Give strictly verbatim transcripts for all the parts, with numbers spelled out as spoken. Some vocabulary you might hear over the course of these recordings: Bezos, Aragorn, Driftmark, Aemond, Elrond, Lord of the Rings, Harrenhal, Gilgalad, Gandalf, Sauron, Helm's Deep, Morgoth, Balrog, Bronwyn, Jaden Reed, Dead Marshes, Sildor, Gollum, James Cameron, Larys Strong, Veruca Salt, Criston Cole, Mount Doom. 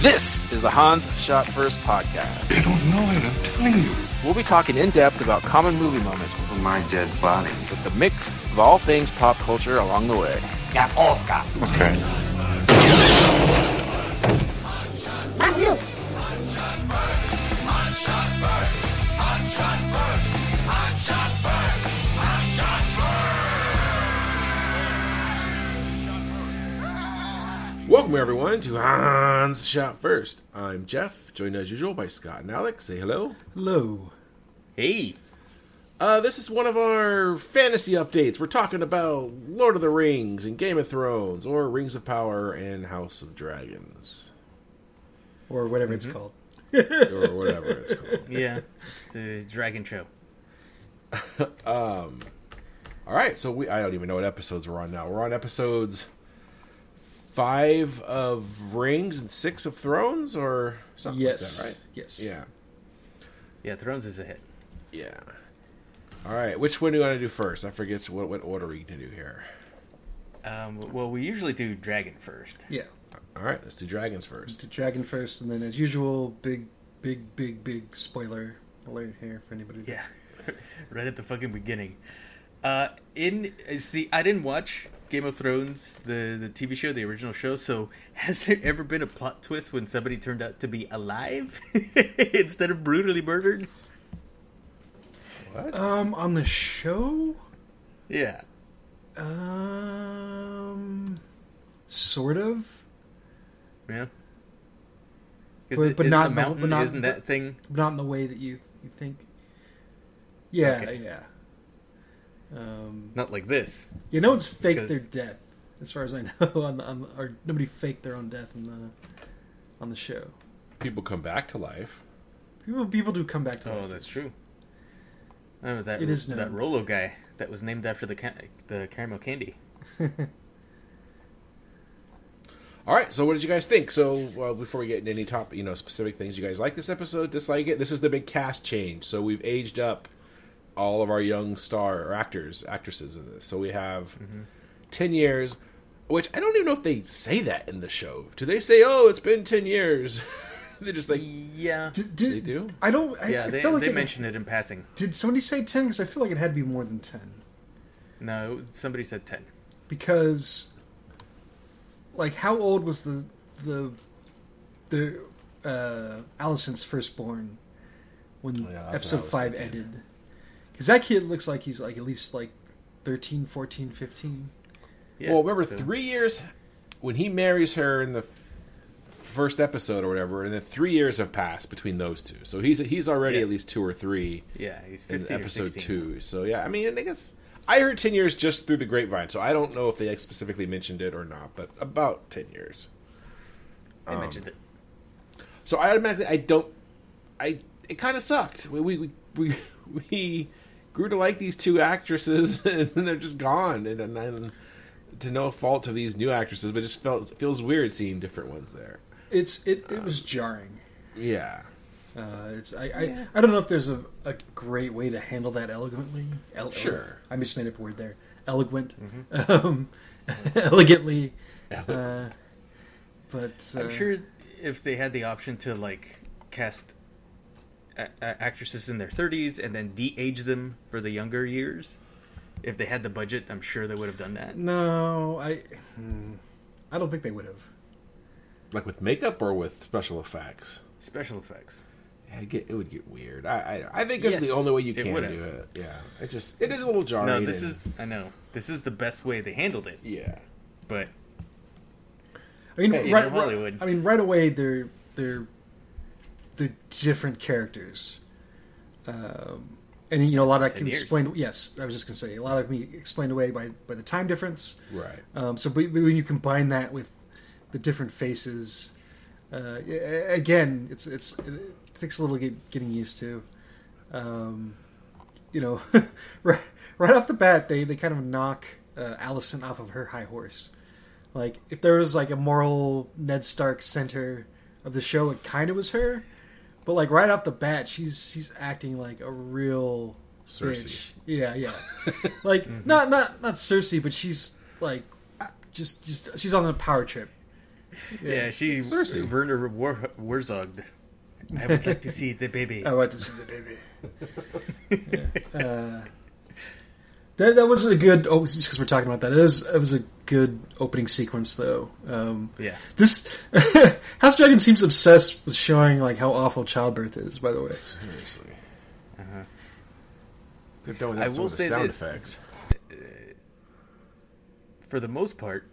This is the Hans Shot First podcast. I don't know, I'm telling you. We'll be talking in depth about common movie moments from my dead body, with the mix of all things pop culture along the way. Yeah, Oscar. Okay. Welcome everyone to Hans Shot First. I'm Jeff, joined as usual by Scott and Alex. Say hello. Hello. Hey. Uh, this is one of our fantasy updates. We're talking about Lord of the Rings and Game of Thrones, or Rings of Power and House of Dragons. Or whatever mm-hmm. it's called. Or whatever it's called. Yeah, it's a dragon show. um, Alright, so we I don't even know what episodes we're on now. We're on episodes... Five of Rings and six of Thrones, or something yes. like that, right? Yes. Yeah. Yeah, Thrones is a hit. Yeah. All right, which one do you want to do first? I forget what, what order we can do here. Um, well, we usually do Dragon first. Yeah. All right, let's do Dragons first. Let's do Dragon first, and then as usual, big, big, big, big spoiler alert here for anybody. Yeah. Right at the fucking beginning. Uh, in see, I didn't watch Game of Thrones, the, the T V show, the original show. So, has there ever been a plot twist when somebody turned out to be alive instead of brutally murdered? What? Um, on the show? Yeah. Um, sort of. Yeah. Is but, the, but, not the mountain, the, but not isn't that thing? Not in the way that you you think. Yeah. Okay. Yeah. Um, Not like this. You know, it's fake because... their death, as far as I know. On, the, on the, or nobody faked their own death in the on the show. People come back to life. People, people do come back to oh, life. Oh, that's true. I remember that it is known. That Rolo guy that was named after the ca- the caramel candy. All right. So, what did you guys think? So, uh, before we get into any top, you know, specific things, you guys like this episode, dislike it? This is the big cast change. So we've aged up all of our young star or actors, actresses in this. So we have mm-hmm. ten years, which I don't even know if they say that in the show. Do they say, oh, it's been ten years? They're just like, yeah. Did, did, they do? I don't, I, yeah, I they, feel like they it, mentioned it in passing. Did somebody say ten? Because I feel like it had to be more than ten. No, somebody said ten. Because, like, how old was the, the, the, uh, Alicent's firstborn when oh, yeah, episode five thinking. ended? Because that kid looks like he's like at least like thirteen, fourteen, fifteen. Yeah, well, remember, so. three years when he marries her in the first episode or whatever, and then three years have passed between those two. So he's he's already yeah. at least two or three yeah, he's in episode two. So, yeah, I mean, I guess I heard ten years just through the grapevine, so I don't know if they specifically mentioned it or not, but about ten years. They um, mentioned it. So I automatically, I don't, I, it kind of sucked. We, we, we, we, we grew to like these two actresses, and they're just gone, and, and, and to no fault of these new actresses, but it just felt, it feels weird seeing different ones there. It's it, it um, was jarring. Yeah, uh, it's I, yeah. I I don't know if there's a, a great way to handle that eloquently. El- sure, I just made up a word there. Eloquent, mm-hmm. um, elegantly, uh, but uh, I'm sure if they had the option to like cast actresses in their thirties and then de-age them for the younger years, if they had the budget, I'm sure they would have done that. No, I I don't think they would have. Like with makeup or with special effects? Special effects. Yeah, it, it would get weird. I I, I think that's yes, the only way you can it do it. Yeah, it's just it is a little jarring. No, this and... is I know this is the best way they handled it. Yeah, but I mean, hey, right, you know, Hollywood. Right, I mean, right away they're they're. the different characters. Um, and, you know, a lot of that can be explained... Yes, I was just going to say, a lot of that can be explained away by, by the time difference. Right. Um, so but when you combine that with the different faces, uh, again, it's it's it takes a little get, getting used to. Um, you know, right, right off the bat, they, they kind of knock uh, Alicent off of her high horse. Like, if there was, like, a moral Ned Stark center of the show, it kind of was her. But like right off the bat, she's she's acting like a real Cersei. Bitch. Yeah, yeah. Like mm-hmm. not not not Cersei, but she's like just just she's on a power trip. Yeah, yeah she Cersei. Werner War- Warzogged. I would like to see the baby. I want to see the baby. yeah. uh, that that was a good. Oh, just because we're talking about that, it was it was a good opening sequence, though. Um, yeah. This House of Dragons seems obsessed with showing like how awful childbirth is. By the way, seriously. Uh-huh. They're doing that I will say sound this. Effects. For the most part,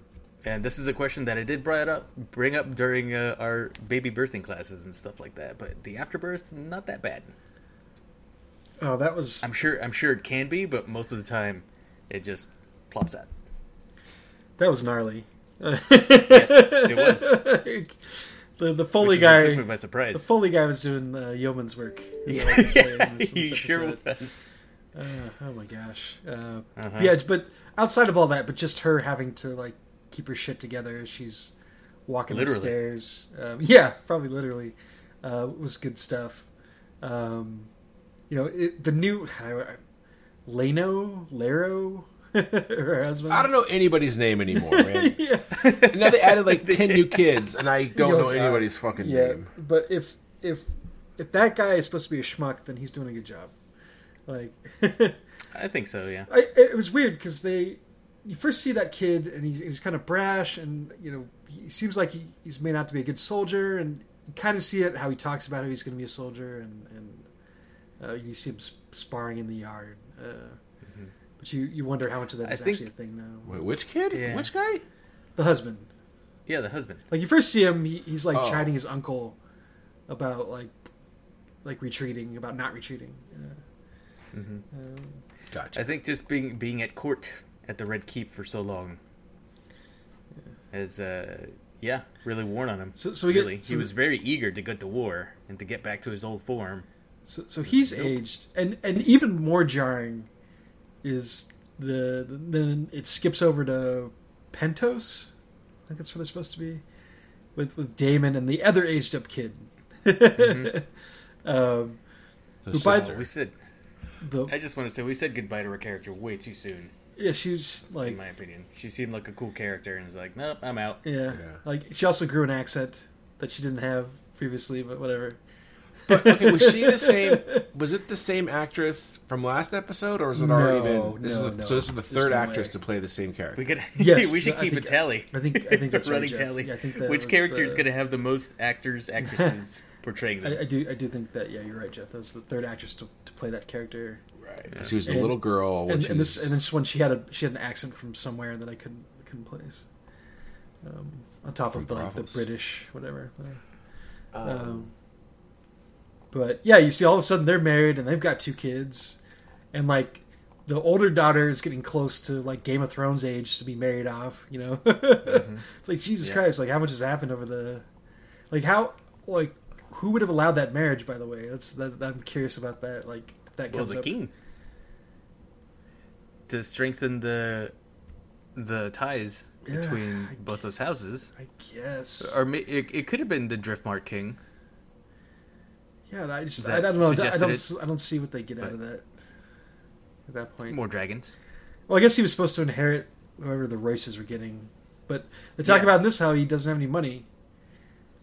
and this is a question that I did bring up, bring up during uh, our baby birthing classes and stuff like that. But the afterbirth, not that bad. Oh, that was. I'm sure. I'm sure it can be, but most of the time, it just plops out. That was gnarly. Yes, it was. the the Foley Which guy took me by surprise. The Foley guy was doing uh, yeoman's work. Yeah, like yeah this, he sure was. Uh, oh my gosh. Uh, uh-huh. Yeah, but outside of all that, but just her having to like. Keep her shit together as she's walking literally. upstairs. Um, yeah, probably literally. Uh, it was good stuff. Um, you know, it, the new... Uh, Leno? Lero? Her husband? I don't know anybody's name anymore, man. yeah. Now they added like ten new kids, and I don't Yo, know anybody's uh, fucking yeah, name. But if if if that guy is supposed to be a schmuck, then he's doing a good job. Like, I think so, yeah. I, it was weird, because they... You first see that kid, and he's, he's kind of brash, and you know he seems like he, he's made out to be a good soldier, and you kind of see it how he talks about how he's going to be a soldier, and, and uh, you see him sp- sparring in the yard. Uh, mm-hmm. But you, you wonder how much of that I is think, actually a thing now. Wait, which kid? Yeah. Which guy? The husband. Yeah, the husband. Like you first see him, he, he's like oh. chiding his uncle about like like retreating, about not retreating. Uh, mm-hmm. um, gotcha. I think just being being at court. At the Red Keep for so long, has uh, yeah really worn on him. So, so we get, really, so he was very eager to get to war and to get back to his old form. So, so he's nope. aged, and, and even more jarring is the then it skips over to Pentos. I think that's where they're supposed to be with with Damon and the other aged up kid. Mm-hmm. um, who by the, we said, the, I just want to say we said goodbye to her character way too soon. Yeah, she was like... In my opinion. She seemed like a cool character and was like, nope, I'm out. Yeah. yeah. Like, she also grew an accent that she didn't have previously, but whatever. But, okay, was she the same... Was it the same actress from last episode, or is it no, already been... This no, is the, no. So this is the third no actress way. to play the same character. We, could, yes, we should no, keep think, a tally. I think, I think that's running right, tally. Yeah, I think that Which character is the... going to have the most actors, actresses portraying them? I, I do I do think that, yeah, you're right, Jeff. That was the third actress to, to play that character. Right. She was a and, little girl, when and, she and this was... and this one she had a she had an accent from somewhere that I couldn't couldn't place. Um, on top from of the, like the British, whatever. Um, um, but yeah, you see, all of a sudden they're married and they've got two kids, and like the older daughter is getting close to like Game of Thrones age to be married off. You know, mm-hmm. It's like Jesus yeah. Christ, like how much has happened over the, like how like who would have allowed that marriage? By the way, that's that, I'm curious about that. Like. That well, the up. king to strengthen the the ties yeah, between I both guess, those houses. I guess, or it, it could have been the Driftmark King. Yeah, I just I, I don't know. I don't it, I don't see what they get out of that at that point. More dragons. Well, I guess he was supposed to inherit whoever the Royces were getting, but they talk yeah. about in this how he doesn't have any money.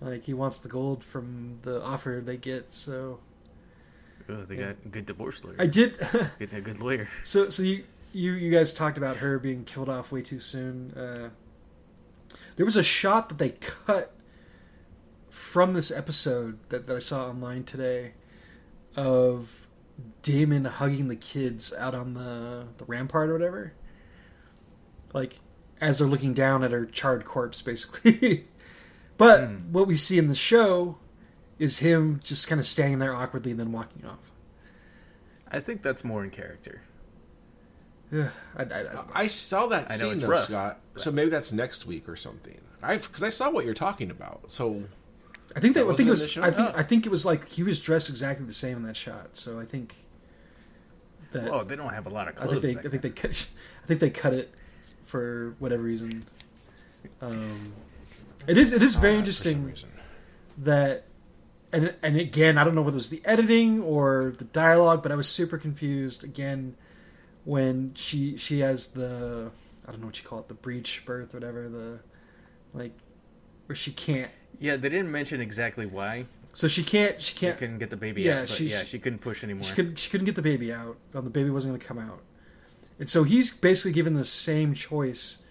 Like he wants the gold from the offer they get, so. Oh, they yeah. got a good divorce lawyer. I did. Getting a good lawyer. So, so you, you, you guys talked about her being killed off way too soon. Uh, there was a shot that they cut from this episode that, that I saw online today of Damon hugging the kids out on the, the rampart or whatever. Like, as they're looking down at her charred corpse, basically. But mm. what we see in the show... is him just kind of standing there awkwardly and then walking off. I think that's more in character. Yeah, I, I, I, I saw that I scene, though, rough, Scott. But... So maybe that's next week or something. I because I saw what you're talking about. So I think that, that I think it was I think, I think it was like he was dressed exactly the same in that shot. So I think that oh they don't have a lot of clothes. I think they, I think they cut I think they cut it for whatever reason. Um, it is it is very interesting that. And and again, I don't know whether it was the editing or the dialogue, but I was super confused again when she she has the I don't know what you call it the breech birth, whatever the like where she can't. Yeah, they didn't mention exactly why. So she can't. She can't. She couldn't get the baby yeah, out. She, yeah, she couldn't push anymore. She couldn't. She couldn't get the baby out. Well, the baby wasn't going to come out, and so he's basically given the same choice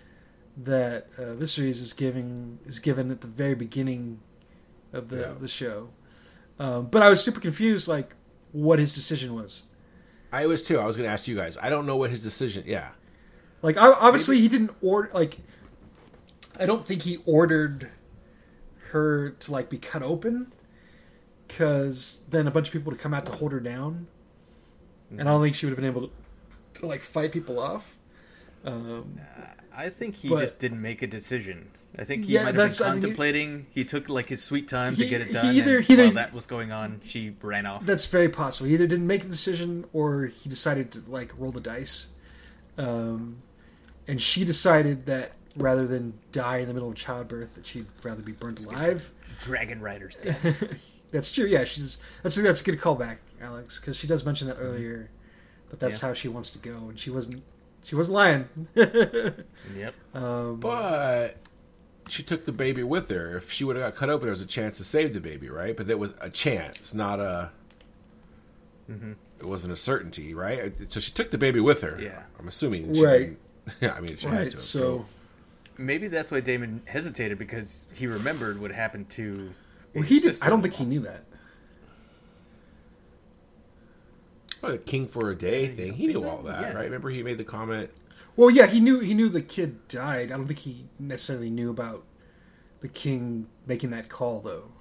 that uh, Viserys is giving is given at the very beginning of the yeah. the show. Um, but I was super confused, like what his decision was. I was too. I was going to ask you guys. I don't know what his decision. Yeah, like I, obviously Maybe. he didn't order. Like I don't think he ordered her to like be cut open. Because then a bunch of people would come out to hold her down. And I don't think she would have been able to, to like, fight people off. Um, I think he but, just didn't make a decision. I think he yeah, might have been contemplating. He, he took, like, his sweet time he, to get it done. He either, and he either, while that was going on, she ran off. That's very possible. He either didn't make a decision or he decided to, like, roll the dice. Um, and she decided that rather than die in the middle of childbirth, that she'd rather be burnt Let's alive. Dragon Rider's death. That's true. Yeah, she's that's that's a good callback, Alex, because she does mention that earlier. But that's yeah. how she wants to go, and she wasn't she wasn't lying. Yep. Um, but she took the baby with her. If she would have got cut open, there was a chance to save the baby, right? But there was a chance, not a. Mm-hmm. It wasn't a certainty, right? So she took the baby with her. Yeah, I'm assuming. She right. Yeah, I mean, she right, had to. So. so maybe that's why Damon hesitated, because he remembered what happened to. Well, he did, I don't think he knew that. Oh, the king for a day thing. He knew all that, yeah. right? Remember he made the comment? Well, yeah, he knew he knew the kid died. I don't think he necessarily knew about the king making that call, though.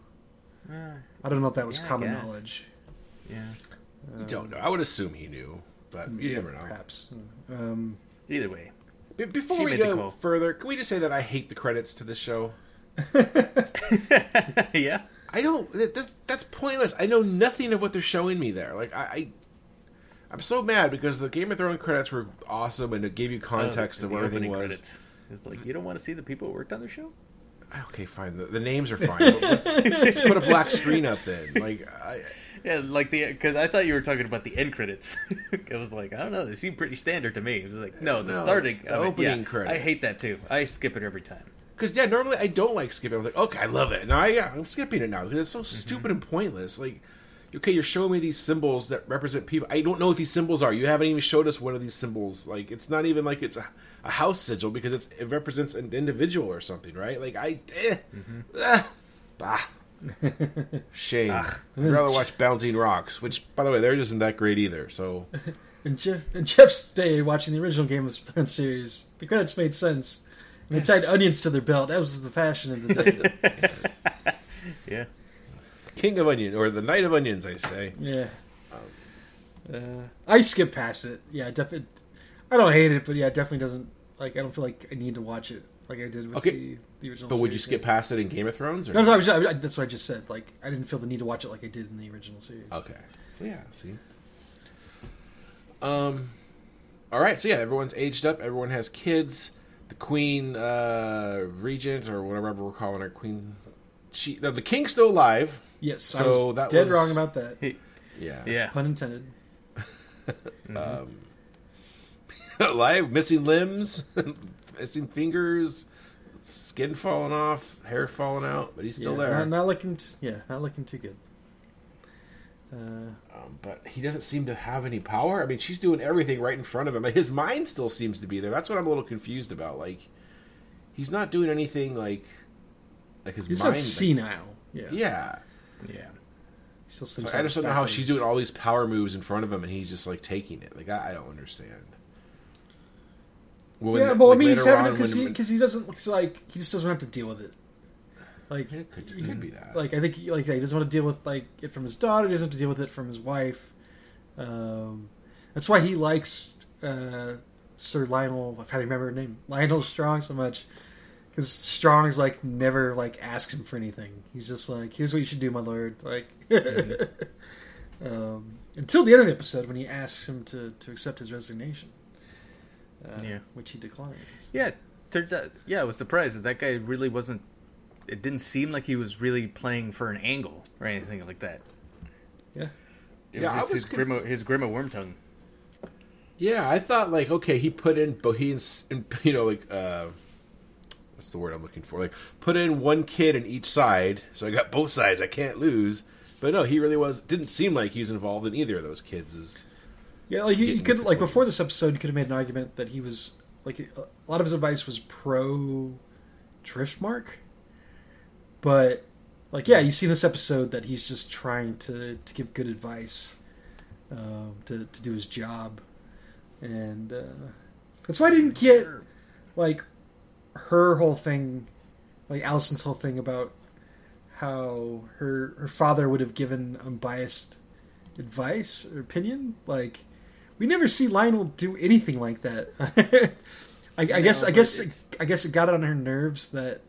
Uh, I don't know if that was yeah, common knowledge. Yeah. Um, you don't know. I would assume he knew, but you yeah, never know. Perhaps. Um, Either way. B- before she we go further, can we just say that I hate the credits to this show? Yeah, I don't. That's, that's pointless. I know nothing of what they're showing me there. Like I, I, I'm so mad because the Game of Thrones credits were awesome and it gave you context oh, of what everything was. It's like you don't want to see the people who worked on the show. Okay, fine. The, the names are fine. Just put a black screen up then. Like, I, yeah, like the because I thought you were talking about the end credits. I was like, I don't know. They seem pretty standard to me. It was like, no, the no, starting, the I mean, opening yeah, credits. I hate that too. I skip it every time. Because, yeah, normally I don't like skipping. I was like, okay, I love it. Now, I, yeah, I'm skipping it now because it's so mm-hmm. stupid and pointless. Like, okay, you're showing me these symbols that represent people. I don't know what these symbols are. You haven't even showed us one of these symbols. Like, it's not even like it's a, a house sigil because it's, it represents an individual or something, right? Like, I... Eh, mm-hmm. ah, bah. Shame. Ah. I'd rather watch Bouncing Rocks, which, by the way, theirs isn't that great either, so... In, Jeff, in Jeff's day, watching the original Game of Thrones series, the credits made sense. They tied onions to their belt. That was the fashion of the day. Yeah. King of Onion, or the Knight of Onions, I say. Yeah. Um, uh, I skip past it. Yeah, definitely. I don't hate it, but yeah, it definitely doesn't. Like, I don't feel like I need to watch it like I did with okay. the, the original But series. Would you skip past it in Game of Thrones? Or no, no I was just, I, that's what I just said. Like, I didn't feel the need to watch it like I did in the original series. Okay. So, yeah, see. Um. All right, so yeah, everyone's aged up, everyone has kids. The Queen uh, Regent, or whatever we're calling her, Queen. She, no, the King's still alive. Yes, so I was that dead was... wrong about that. Yeah, yeah, pun intended. Mm-hmm. um, alive, missing limbs, missing fingers, skin falling off, hair falling out, but he's still yeah, there. Not, not looking, t- yeah, not looking too good. Uh, um, but he doesn't seem to have any power. I mean, she's doing everything right in front of him. Like, his mind still seems to be there. That's what I'm a little confused about. Like, he's not doing anything like, like his he's mind. He's not senile. Like, yeah. Yeah. Yeah. Still so I just don't know how she's doing all these power moves in front of him, and he's just like taking it. Like, I, I don't understand. Well, yeah, but like, I mean, he's having it because he, when... he doesn't. Cause, like, he just doesn't have to deal with it. Like, it could, it could be that. Like, I think he, like, he doesn't want to deal with like it from his daughter. He doesn't have to deal with it from his wife. Um, that's why he likes uh, Sir Lionel. I can't remember her name. Lionel Strong so much because Strong's like never like asks him for anything. He's just like, "Here's what you should do, my lord." Like mm-hmm. um, until the end of the episode when he asks him to, to accept his resignation, uh, yeah, which he declines. Yeah, turns out. Yeah, I was surprised that that guy really wasn't. It didn't seem like he was really playing for an angle or anything like that. Yeah. It yeah, was just I was his, gonna... Grimo, his Grimo Wormtongue. Yeah, I thought, like, okay, he put in Bohemian, you know, like, uh, what's the word I'm looking for? Like, put in one kid in each side, so I got both sides. I can't lose. But no, he really was. Didn't seem like he was involved in either of those kids. Is yeah, like you, you could like before this episode, you could have made an argument that he was like a lot of his advice was pro Driftmark, but like yeah, you see in this episode that he's just trying to to give good advice, um, to to do his job, and uh, that's why I didn't get like her whole thing, like Alicent's whole thing about how her her father would have given unbiased advice or opinion. Like, we never see Lionel do anything like that. I, I guess, know, I guess, it, I guess it got on her nerves that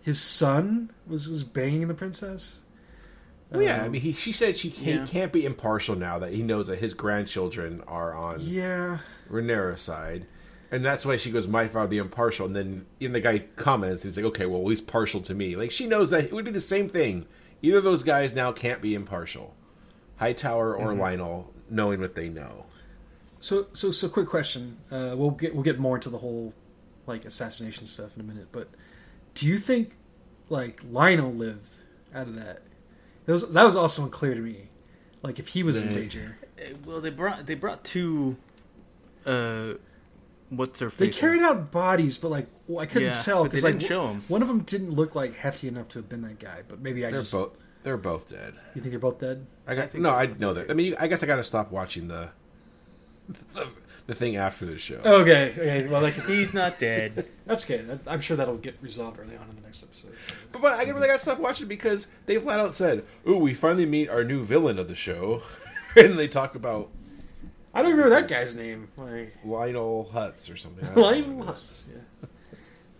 his son was, was banging the princess. Well, um, yeah, I mean, he, she said she can't, yeah. he can't be impartial now that he knows that his grandchildren are on yeah. Rhaenyra's side. And that's why she goes, my father be impartial. And then even the guy comments, he's like, okay, well, he's partial to me. Like, she knows that it would be the same thing. Either of those guys now can't be impartial. Hightower or mm-hmm. Lionel, knowing what they know. So, so, so quick question. Uh, we'll get we'll get more into the whole like assassination stuff in a minute. But do you think like Lionel lived out of that? That was that was also unclear to me. Like if he was they, in danger. Well, they brought they brought two. Uh, what's their faces? They carried out bodies, but like well, I couldn't yeah, tell because like didn't show them. One of them didn't look like hefty enough to have been that guy. But maybe I They're just. Both. They're both dead. You think they're both dead? I got I no. I know that. I mean, I guess I got to stop watching the, the the thing after this show. Okay. Okay. Well, like he's not dead. That's good. I'm sure that'll get resolved early on in the next episode. But, but I got I got to stop watching because they flat out said, "Ooh, we finally meet our new villain of the show," and they talk about. I don't remember that guy's name. Like Lionel Hutz or something. Lionel Hutz. Yeah.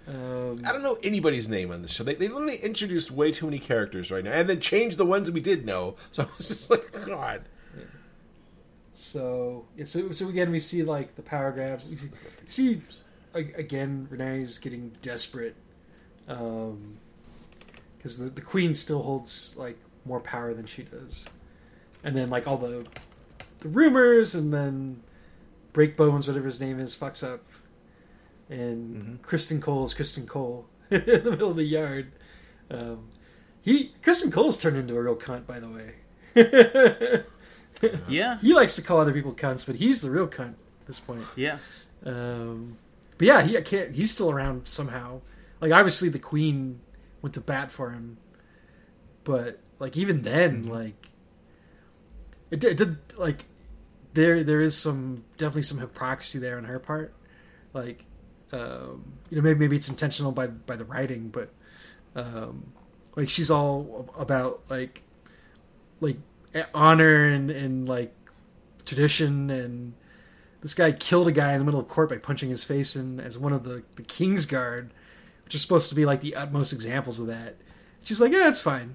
Um, I don't know anybody's name on this show. They they literally introduced way too many characters right now, and then changed the ones we did know. So I was just like, God. Yeah. So yeah, so so again, we see like the power grabs. We see, see again, Rhaenyra's getting desperate because um, the the queen still holds like more power than she does, and then like all the the rumors, and then Breakbones, whatever his name is, fucks up. And mm-hmm. Criston Cole is Criston Cole in the middle of the yard. Um, he Criston Cole's turned into a real cunt, by the way. Yeah, he likes to call other people cunts, but he's the real cunt at this point. Yeah, um, but yeah, he I can't. He's still around somehow. Like obviously, the queen went to bat for him, but like even then, mm-hmm. like it did, it did. Like there, there is some definitely some hypocrisy there on her part. Like. Um, you know, maybe maybe it's intentional by by the writing, but um, like she's all about like like honor and, and like tradition, and this guy killed a guy in the middle of court by punching his face in as one of the the King's Guard, which are supposed to be like the utmost examples of that. She's like, yeah, it's fine.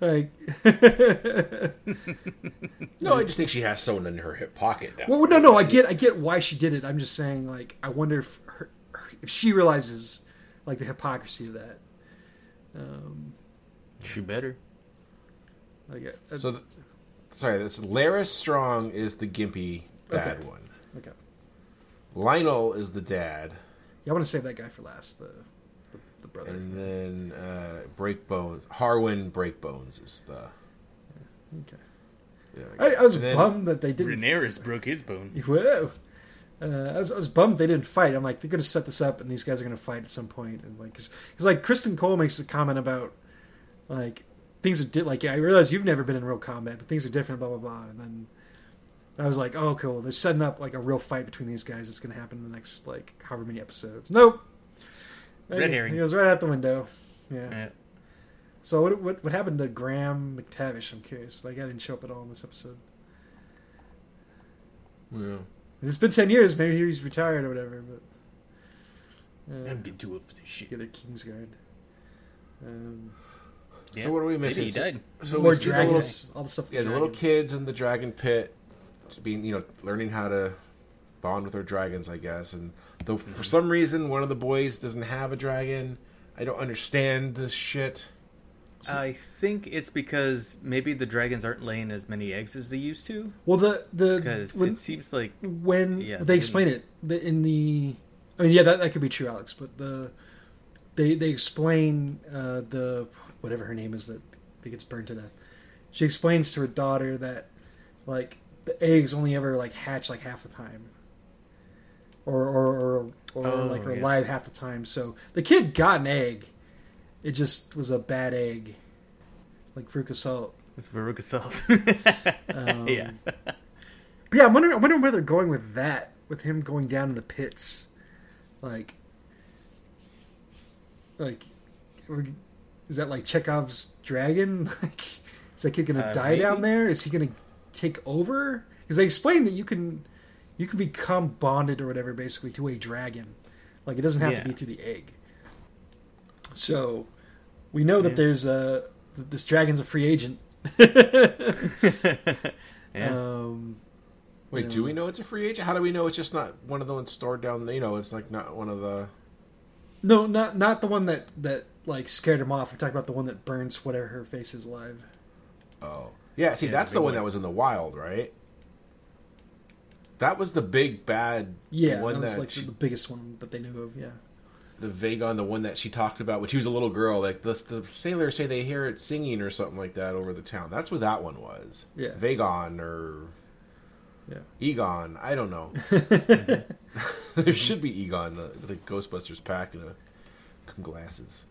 Like, no, I just think she has someone in her hip pocket now. Well, no, no, I get I get why she did it. I'm just saying, like, I wonder if. Her, if she realizes like the hypocrisy of that, um, she better. I get, I, so, the, sorry, that's Larys Strong is the gimpy bad okay. one. Okay. Lionel is the dad. Yeah, I want to save that guy for last. The the, the brother, and then uh, Breakbones. Harwin Breakbones is the. Yeah. Okay. Yeah, I, I, I was bummed that they didn't. Rhaenyra broke his bone. Whoa. Uh, I, was, I was bummed they didn't fight. I'm like, they're going to set this up, and these guys are going to fight at some point. And like, because like Criston Cole makes a comment about like things are di- like yeah, I realize you've never been in real combat, but things are different, blah blah blah. And then I was like, oh cool, they're setting up like a real fight between these guys. It's going to happen in the next like however many episodes. Nope, red and herring. He goes right out the window. Yeah. yeah. So what what what happened to Graham McTavish? I'm curious. Like I didn't show up at all in this episode. Yeah. It's been ten years. Maybe he's retired or whatever. But uh, I'm getting too old for this shit. Yeah, they're Kingsguard. Um, yeah. So what are we missing? Maybe he died. So, so more dragons. All the stuff. Yeah, the, the little kids in the dragon pit, being you know learning how to bond with their dragons, I guess. And though mm-hmm. for some reason one of the boys doesn't have a dragon, I don't understand this shit. So, I think it's because maybe the dragons aren't laying as many eggs as they used to. Well, the because it seems like when yeah, they explain it in the, I mean, yeah, that, that could be true, Alex. But the they they explain uh, the whatever her name is that that gets burned to death. She explains to her daughter that like the eggs only ever like hatch like half the time, or or or, or oh, like are yeah. live half the time. So the kid got an egg. It just was a bad egg, like Veruca Salt. It's Veruca Salt. um, yeah. But yeah, I'm wondering, I'm wondering where they're going with that, with him going down in the pits. Like, like, is that like Chekhov's dragon? Like, is that kid going to uh, die maybe? down there? Is he going to take over? Because they explain that you can, you can become bonded or whatever, basically, to a dragon. Like, it doesn't have yeah. to be through the egg. So, we know yeah. that there's a, this dragon's a free agent. yeah. Um... Wait, yeah. do we know it's a free agent? How do we know it's just not one of the ones stored down there? You know, it's like not one of the... No, not not the one that, that like scared him off. We're talking about the one that burns whatever her face is alive. Oh. Yeah, see, yeah, that's the, the one that was in the wild, right? That was the big, bad yeah, one that... Yeah, that was like she... the biggest one that they knew of, yeah. The Vagon, the one that she talked about when she was a little girl. Like, the, the sailors say they hear it singing or something like that over the town. That's what that one was. Yeah. Vagon or... Yeah. Aegon, I don't know. There should be Aegon, the, the Ghostbusters pack and glasses.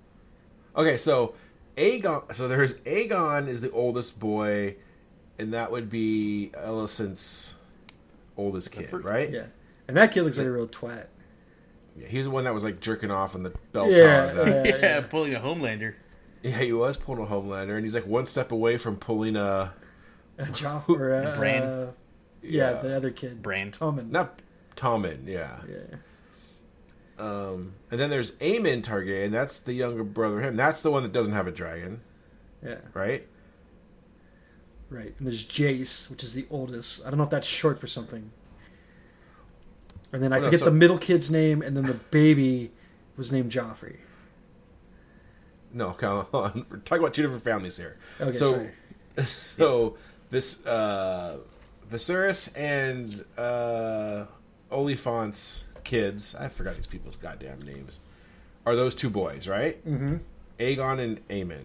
Okay, so Aegon, so there's Aegon is the oldest boy, and that would be Alicent's oldest kid, right? Yeah, and that kid looks like a real twat. Yeah, he's the one that was like jerking off on the belt. Yeah, top of that. yeah, yeah, yeah, pulling a Homelander. Yeah, he was pulling a Homelander, and he's like one step away from pulling a a Joffrey uh, brand. Yeah, yeah, the other kid. Brand. Tommen. Not Tommen, yeah. Yeah. Um, and then there's Aemond Targaryen. That's the younger brother of him. That's the one that doesn't have a dragon. Yeah. Right? Right. And there's Jace, which is the oldest. I don't know if that's short for something. And then I oh, forget no, so... the middle kid's name, and then the baby was named Joffrey. No, come on. We're talking about two different families here. Okay, so, sorry. So, yeah. this... Uh, Viserys and uh, Oliphant's kids, I forgot these people's goddamn names, are those two boys, right? Mm-hmm. Aegon and Aemon.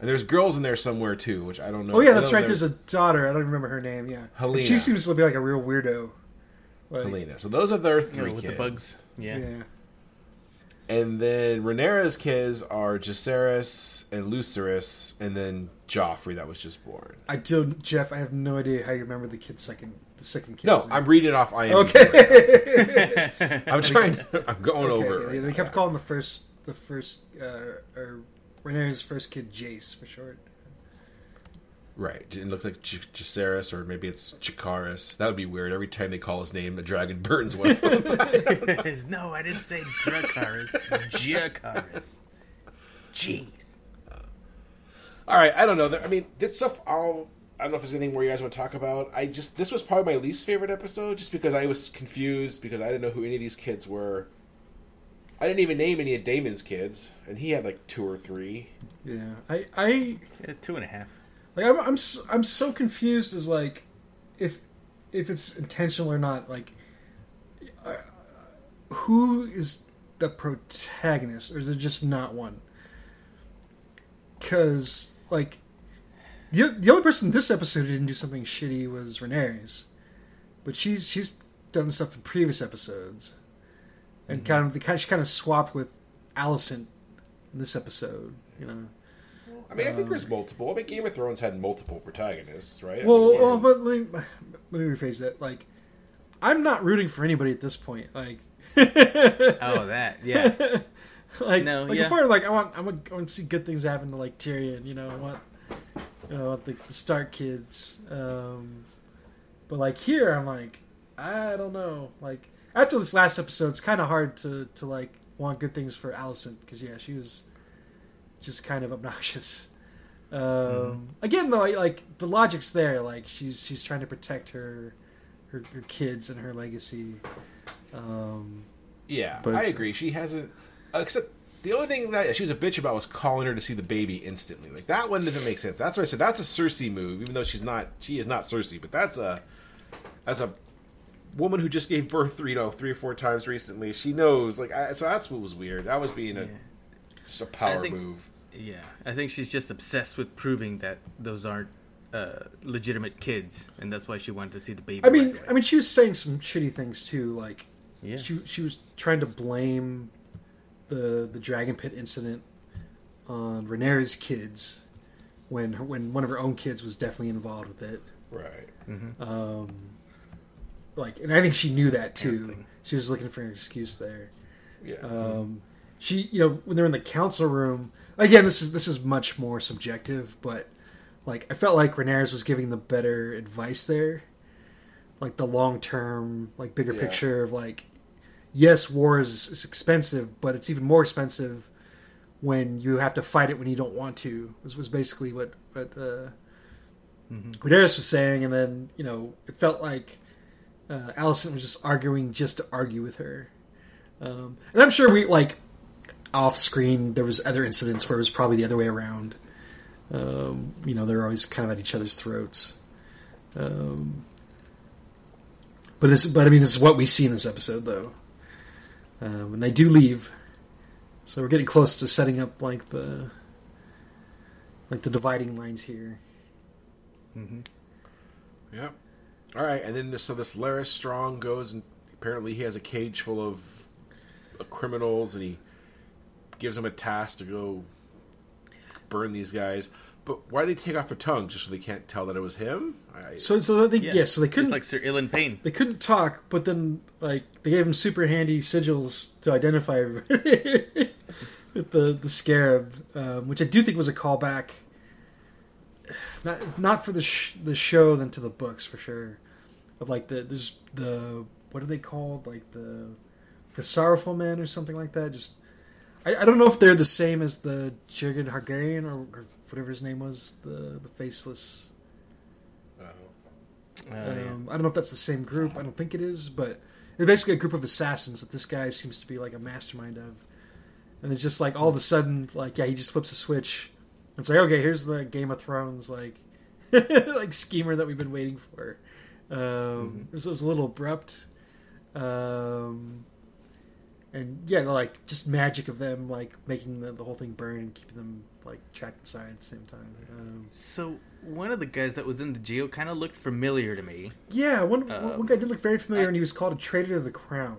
And there's girls in there somewhere, too, which I don't know. Oh, yeah, that's right. They're... There's a daughter. I don't remember her name, yeah. Helena. And she seems to be like a real weirdo. Like... Helena. So those are their three yeah, with kids. With the bugs. Yeah. yeah. And then Rhaenyra's kids are Jacaerys and Lucerys, and then Joffrey that was just born. I don't, Jeff. I have no idea how you remember the kid's second, the second kid. No, name. I'm reading it off I M D B. Okay. Right I'm trying. To, I'm going okay, over. Okay. It right they now. kept calling the first, the first, uh, or Rhaenyra's first kid Jace for short. Right. It looks like Jacaerys, or maybe it's Jacaerys. That would be weird. Every time they call his name, a dragon burns one of them. I no, I didn't say Jacaerys. Jacaerys. Jeez. Uh, all right. I don't know. I mean, this stuff, I'll, I don't know if there's anything more you guys want to talk about. I just, this was probably my least favorite episode just because I was confused because I didn't know who any of these kids were. I didn't even name any of Damon's kids, and he had like two or three. Yeah. I, I... Yeah, two and a half. Like I'm, I'm, so, I'm so confused as like, if, if it's intentional or not. Like, uh, who is the protagonist, or is it just not one? Because like, the the only person in this episode who didn't do something shitty was Rhaenyra's, but she's she's done stuff in previous episodes, and mm-hmm. kind of the kind she kind of swapped with Alicent in this episode, you know. I mean, I think there's multiple. I mean, Game of Thrones had multiple protagonists, right? Well, I mean, well but let me, let me rephrase that. Like, I'm not rooting for anybody at this point. Like, oh, that, yeah. like, no, like yeah. before, like I want, I want, I want to see good things happen to like Tyrion. You know, I want, you know, I want the, the Stark kids. Um, but like here, I'm like, I don't know. Like after this last episode, it's kind of hard to to like want good things for Alicent because yeah, she was. Just kind of obnoxious. Um, mm-hmm. Again, though, like the logic's there. Like she's she's trying to protect her, her, her kids and her legacy. Um, yeah, but, I agree. She hasn't. Except the only thing that she was a bitch about was calling her to see the baby instantly. Like that one doesn't make sense. That's why I said that's a Cersei move. Even though she's not, she is not Cersei. But that's a as a woman who just gave birth three, you know, three or four times recently. She knows. Like I, so that's what was weird. That was being a. Yeah. Just a power think, move. Yeah, I think she's just obsessed with proving that those aren't uh, legitimate kids, and that's why she wanted to see the baby. I mean, right I mean, she was saying some shitty things too. Like, yeah. she she was trying to blame the the dragon pit incident on Rhaenyra's kids when her, when one of her own kids was definitely involved with it. Right. Mm-hmm. Um, like, and I think she knew that too. She was looking for an excuse there. Yeah. Um, mm-hmm. She, you know, when they're in the council room, again, this is this is much more subjective, but like I felt like Rhaenyra's was giving the better advice there, like the long term, like bigger yeah. picture of like, yes, war is, is expensive, but it's even more expensive when you have to fight it when you don't want to. This was basically what what uh, mm-hmm. Rhaenyra's was saying, and then you know it felt like uh, Alicent was just arguing just to argue with her, um, and I'm sure we like. Off screen, there was other incidents where it was probably the other way around. Um, you know, they're always kind of at each other's throats. Um, but it's, but I mean, this is what we see in this episode, though. Um, and they do leave, so we're getting close to setting up like the like the dividing lines here. Mm-hmm. Yeah. All right, and then this, so this Larys Strong goes, and apparently he has a cage full of uh, criminals, and he. Gives him a task to go burn these guys, but why did he take off their tongue just so they can't tell that it was him? I... So, so they yeah. yeah, so they couldn't. It's like Sir Ilan Payne. They couldn't talk, but then like they gave him super handy sigils to identify everybody. the the scarab, um, which I do think was a callback, not not for the sh- the show, than to the books for sure. Of like the there's the what are they called? Like the the sorrowful man or something like that. Just. I, I don't know if they're the same as the Jirgin Hargarian or, or whatever his name was, the, the faceless. Uh, um, yeah. I don't know if that's the same group. I don't think it is, but they're basically a group of assassins that this guy seems to be like a mastermind of. And it's just like all of a sudden, like, yeah, he just flips a switch. It's like, okay, here's the Game of Thrones, like, like schemer that we've been waiting for. Um, mm-hmm. it, was, it was a little abrupt. Um... And yeah, like just magic of them, like making the, the whole thing burn and keeping them like trapped inside at the same time. Um, so one of the guys that was in the jail kind of looked familiar to me. Yeah, one um, one guy did look very familiar, I, and he was called a traitor to the crown.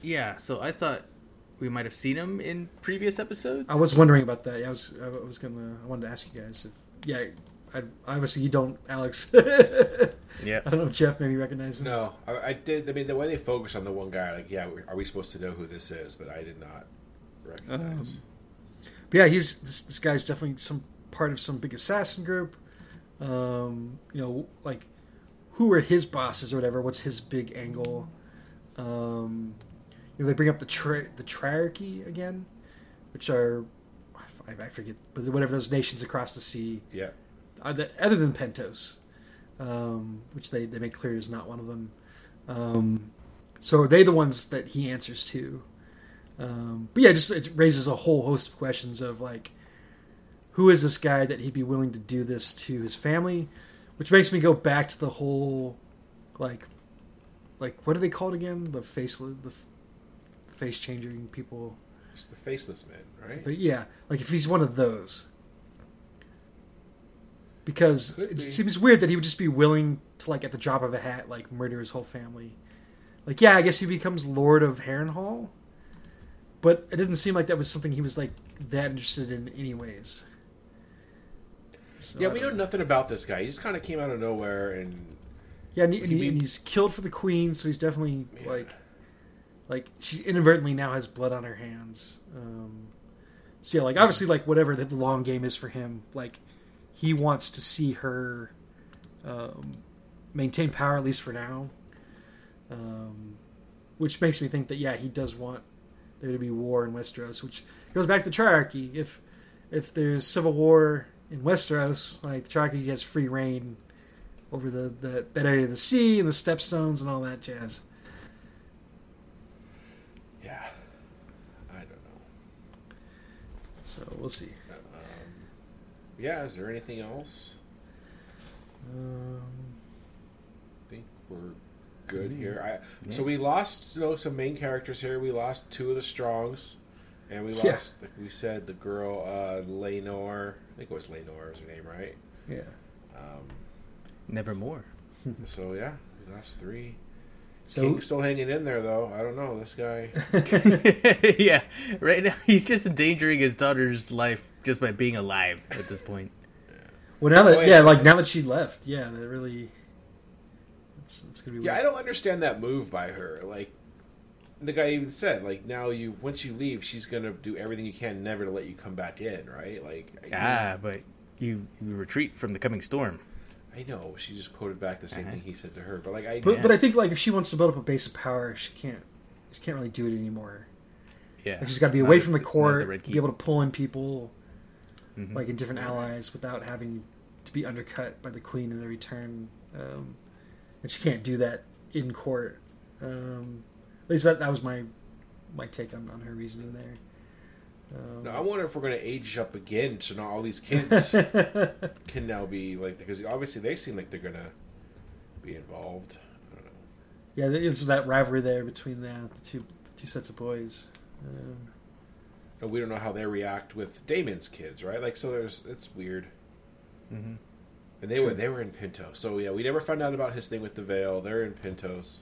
Yeah, so I thought we might have seen him in previous episodes. I was wondering about that. I was I was gonna I wanted to ask you guys. If, yeah, I, obviously you don't, Alex. Yeah, I don't know if Jeff maybe recognized him. No, I, I did. I mean, the way they focus on the one guy, like, yeah, are we supposed to know who this is? But I did not recognize. Um, but yeah, he's this, this guy's definitely some part of some big assassin group. Um, you know, like who are his bosses or whatever? What's his big angle? Um, you know, they bring up the tri- the Triarchy again, which are I, I forget, but whatever those nations across the sea. Yeah. Other than Pentos, um, which they, they make clear is not one of them. Um, so are they the ones that he answers to? Um, but yeah, just it raises a whole host of questions of like, who is this guy that he'd be willing to do this to his family? Which makes me go back to the whole, like, like what are they called again? The faceless, the face changing people. It's the faceless men, right? But yeah, like if he's one of those. Because it seems weird that he would just be willing to, like, at the drop of a hat, like, murder his whole family. Like, yeah, I guess he becomes Lord of Harrenhal, but it didn't seem like that was something he was, like, that interested in anyways. So, yeah, we know, know nothing about this guy. He just kind of came out of nowhere and... Yeah, and, he, and, he, and he's killed for the queen, so he's definitely, yeah. like... Like, she inadvertently now has blood on her hands. Um, so, yeah, like, obviously, like, whatever the long game is for him, like... He wants to see her um, maintain power, at least for now. Um, which makes me think that, yeah, he does want there to be war in Westeros, which goes back to the Triarchy. If if there's civil war in Westeros, like the Triarchy has free reign over the, the that area of the sea and the Stepstones and all that jazz. Yeah. I don't know. So we'll see. Yeah, is there anything else? Um, I think we're good mm, here. I, yeah. So we lost you know, some main characters here. We lost two of the Strongs And we lost, yeah. like we said, the girl, uh, Lenor. I think it was Lenor is her name, right? Yeah. Um, Nevermore. So, yeah, we lost three. So, King's still hanging in there, though. I don't know. This guy. Yeah. Right now, he's just endangering his daughter's life just by being alive at this point. Yeah. Well, now that, oh, wait, yeah, like, it's... now that she left, yeah, that really... It's, it's gonna be weird. Yeah, I don't understand that move by her. Like, the guy even said, like, now you once you leave, she's gonna do everything you can never to let you come back in, right? Like, I ah, know. But you, you retreat from the coming storm. I know she just quoted back the same uh-huh. thing he said to her, but like, I but, yeah. but I think like if she wants to build up a base of power, she can't, she can't really do it anymore. Yeah, like, she's got to be away not from the, the court, the be able to pull in people, mm-hmm. like in different allies, without having to be undercut by the queen in every turn, um, and she can't do that in court. Um, At least that, that was my my take on, on her reasoning there. Um, no, I wonder if we're going to age up again so now all these kids can now be like... Because obviously they seem like they're going to be involved. I don't know. Yeah, it's that rivalry there between the, the two two sets of boys. Um, and we don't know how they react with Damon's kids, right? Like, so there's... It's weird. Mm-hmm. And they True. were they were in Pentos. So, yeah, we never found out about his thing with the veil. They're in Pentos.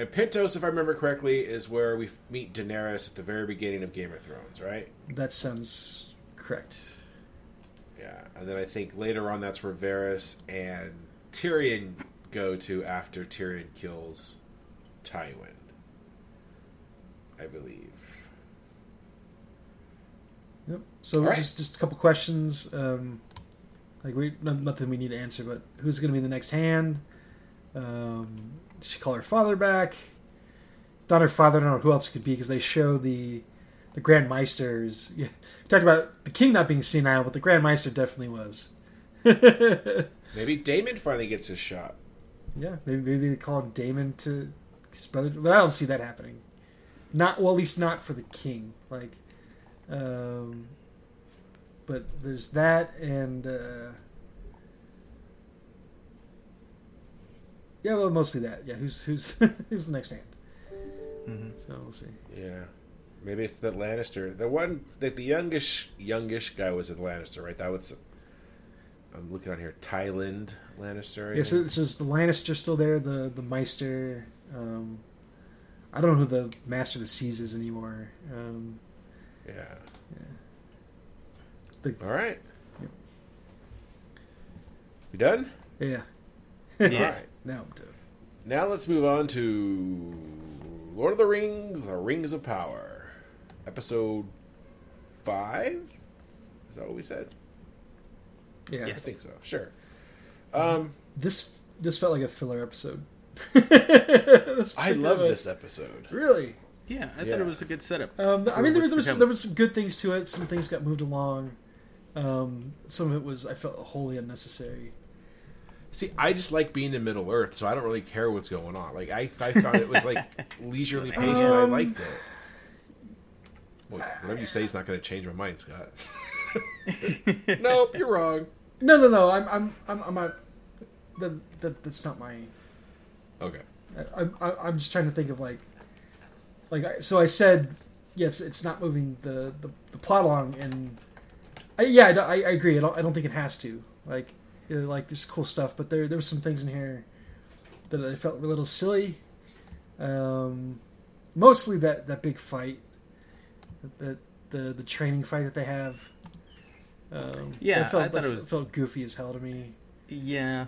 And Pentos, if I remember correctly, is where we meet Daenerys at the very beginning of Game of Thrones, right? That sounds correct. Yeah, and then I think later on that's where Varys and Tyrion go to after Tyrion kills Tywin, I believe. Yep. So right. just just a couple questions. Um, like we nothing we need to answer, but who's going to be the next hand? Um... Did she call her father back? Not her father, I don't know who else it could be, because they show the the Grand Meisters. Yeah. We talked about the king not being senile, but the Grand Meister definitely was. Maybe Damon finally gets his shot. Yeah, maybe maybe they call Damon to his brother. But I don't see that happening. Not well, at least not for the king. Like, um, but there's that, and. Uh, Yeah, well, mostly that. Yeah, who's who's who's the next hand? Mm-hmm. So we'll see. Yeah, maybe it's the Lannister. The one that the youngish youngish guy was a Lannister, right? That was. I'm looking on here, Tyland Lannister. Yeah, so, so is the Lannister still there? The the Meister. Um, I don't know who the Master of the Seas is anymore. Um, yeah. Yeah. The, All right. Yeah. We done? Yeah. Yeah. All right. Now, now let's move on to Lord of the Rings, The Rings of Power. Episode five? Is that what we said? Yeah. Yes. I think so. Sure. Um, this this felt like a filler episode. I love this episode. Really? Yeah, I yeah. thought it was a good setup. Um, I mean, there was, there, was, there was some good things to it. Some things got moved along. Um, some of it was, I felt, wholly unnecessary. See, I just like being in Middle Earth, so I don't really care what's going on. Like, I, I found it was like leisurely paced, um, and I liked it. Well, whatever you say is not going to change my mind, Scott. Nope, you're wrong. No, no, no. I'm, I'm, I'm, I'm not. The, the, that's not my. Okay. I, I, I'm just trying to think of like, like. I, so I said, yes, it's not moving the, the, the plot along, and I, yeah, I, I agree. I don't, I don't think it has to like. Like, there's cool stuff, but there there were some things in here that I felt were a little silly. Um, mostly that, that big fight, that the the training fight that they have. Um, yeah, felt, I thought it was felt goofy as hell to me. Yeah.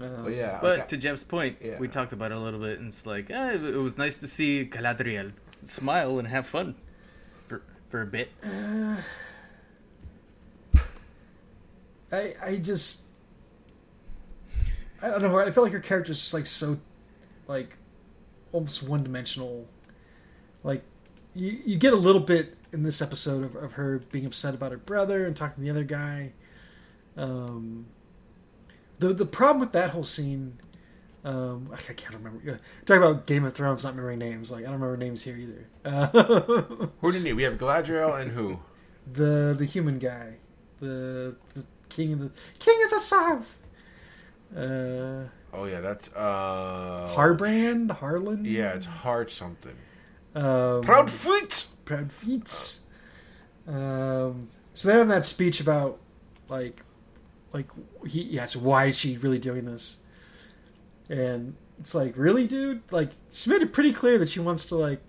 Um, oh, yeah. But okay. To Jeff's point, yeah. we talked about it a little bit, and it's like eh, it was nice to see Galadriel smile and have fun for for a bit. Uh, I, I just I don't know. I feel like her character's just like so, like, almost one dimensional. Like, you you get a little bit in this episode of, of her being upset about her brother and talking to the other guy. Um, the the problem with that whole scene, um, I can't remember. Talk about Game of Thrones not remembering names. Like, I don't remember names here either. Uh, who do you need? We have Galadriel and who? The the human guy. The the. King of the King of the South. Uh, oh yeah, that's uh, Harbrand, Harlan. Yeah, it's Hard something. Um, proud feet! Proud feet. Um, so they're in that speech about, like, like he, yeah, so why is she really doing this? And it's like, really, dude? Like, she made it pretty clear that she wants to, like,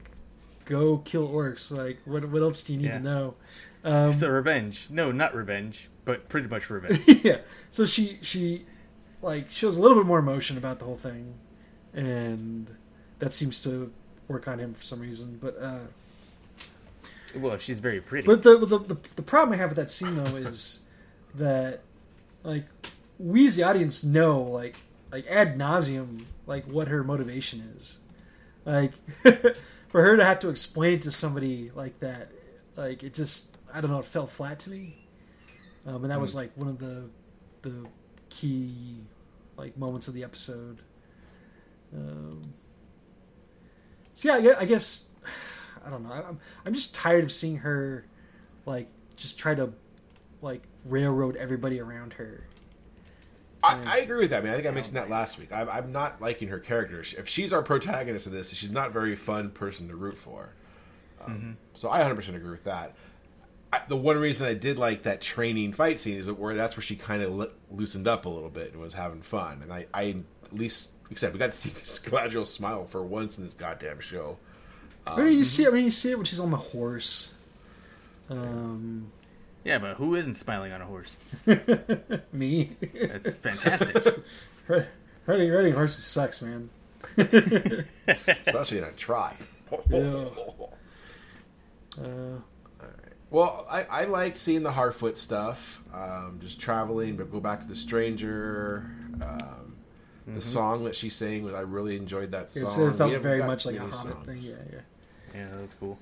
go kill orcs. Like, what what else do you need yeah. to know? Um, it's a revenge. No, not revenge, but pretty much revenge. yeah. So she, she, like, shows a little bit more emotion about the whole thing. And that seems to work on him for some reason. But, uh... well, she's very pretty. But the the, the, the problem I have with that scene, though, is that, like, we as the audience know, like, like ad nauseum, like, what her motivation is. Like, for her to have to explain it to somebody like that, like, it just, I don't know, it fell flat to me. Um, and that was, like, one of the the key, like, moments of the episode. Um, so, yeah, I guess, I don't know. I'm, I'm just tired of seeing her, like, just try to, like, railroad everybody around her. I, I agree with that, man. I think I mentioned that last week. I'm, I'm not liking her character. If she's our protagonist in this, she's not a very fun person to root for. Um, mm-hmm. So I one hundred percent agree with that. I, the one reason I did like that training fight scene is that where that's where she kind of lo- loosened up a little bit and was having fun. And I, I at least, except we got to see Galadriel smile for once in this goddamn show. Um, I mean, you see it. I mean, you see it when she's on the horse. Um. Yeah, but who isn't smiling on a horse? Me. That's fantastic. Riding, riding horses sucks, man. Especially in a tribe. Yeah. Uh, well, I, I liked seeing the Harfoot stuff. Um, just traveling, but go back to the Stranger. Um, mm-hmm. The song that she sang, was I really enjoyed that song. Yeah, so it felt very much like a Hobbit thing. Yeah, yeah. Yeah, that was cool.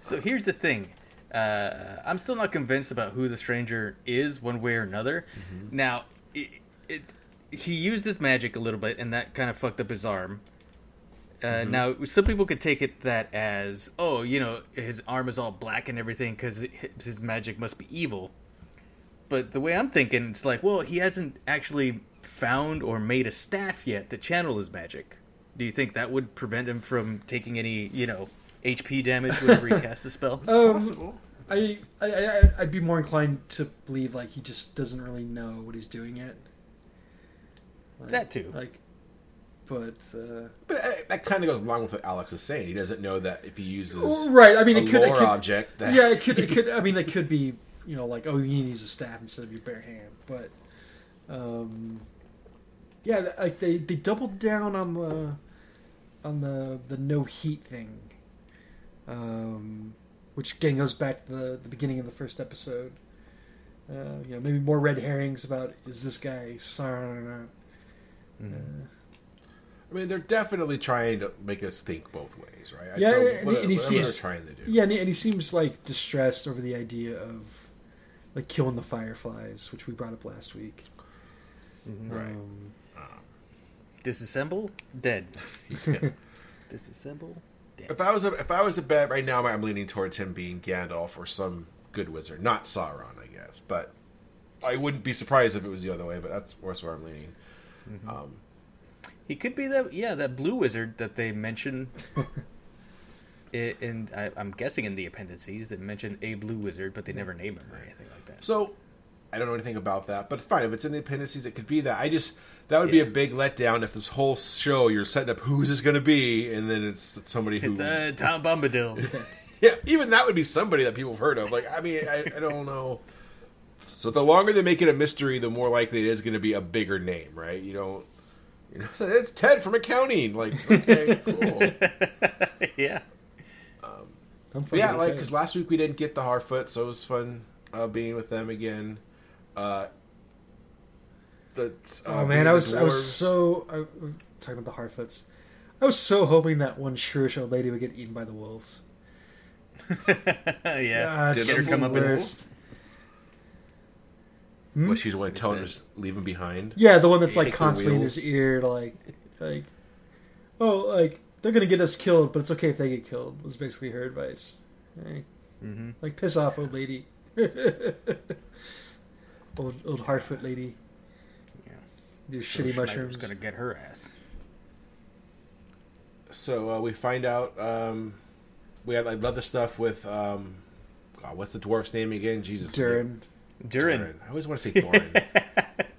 So here's the thing. Uh, I'm still not convinced about who the Stranger is one way or another. Mm-hmm. Now, it, it, he used his magic a little bit, and that kind of fucked up his arm. Uh, mm-hmm. Now, some people could take it that as, oh, you know, his arm is all black and everything because his magic must be evil. But the way I'm thinking, it's like, well, he hasn't actually found or made a staff yet to channel his magic. Do you think that would prevent him from taking any, you know... H P damage whenever he casts a spell. Um, Possible. I, I, I, I'd be more inclined to believe like he just doesn't really know what he's doing yet. Like, that too. Like, but uh, but I, that kind of goes along with what Alex is saying. He doesn't know that if he uses right. I mean, a it could, lore it could, object. That... Yeah, it could. It could. I mean, it could be you know like oh you need to use a staff instead of your bare hand. But um, yeah, like they, they doubled down on the on the the no heat thing. Um, which again goes back to the, the beginning of the first episode. Uh, you know, maybe more red herrings about is this guy Sauron or not? Mm-hmm. Uh, I mean, they're definitely trying to make us think both ways, right? Yeah, so and, what, and he seems trying to do. Yeah, and he, and he seems like distressed over the idea of like killing the fireflies, which we brought up last week. Mm-hmm. Right. Um, um, disassemble, dead. Yeah. Disassemble. Damn. If I was a, if I was a bet right now, I'm leaning towards him being Gandalf or some good wizard, not Sauron, I guess. But I wouldn't be surprised if it was the other way. But that's where I'm leaning. Mm-hmm. Um, he could be that, yeah, that blue wizard that they mention. in I, I'm guessing in the appendices they mention a blue wizard, but they never name him or anything like that. So I don't know anything about that, but fine. If it's in the appendices, it could be that. I just. That would yeah. be a big letdown if this whole show you're setting up who's this going to be, and then it's somebody who... It's uh, Tom Bombadil. yeah, even that would be somebody that people have heard of. Like, I mean, I, I don't know. So the longer they make it a mystery, the more likely it is going to be a bigger name, right? You don't... You know, so it's Ted from accounting. Like, okay, cool. yeah. Um, yeah, like, because last week we didn't get the Harfoot, so it was fun uh, being with them again. Uh... The, uh, oh man, I was dwarves. I was so I, talking about the Harfoots. I was so hoping that one shrewish old lady would get eaten by the wolves. yeah, God, did her come up in this? Hmm? Well, she's the one telling us leave him behind. Yeah, the one that's like constantly in his ear, to like, like, oh, like they're gonna get us killed, but it's okay if they get killed. Was basically her advice. Like, mm-hmm. like piss off, old lady, old old Harfoot lady. These so shitty mushrooms. Gonna get her ass. So uh, we find out um, we had like leather stuff with um, God, what's the dwarf's name again? Jesus, Durin. Durin. Durin. I always want to say Thorin.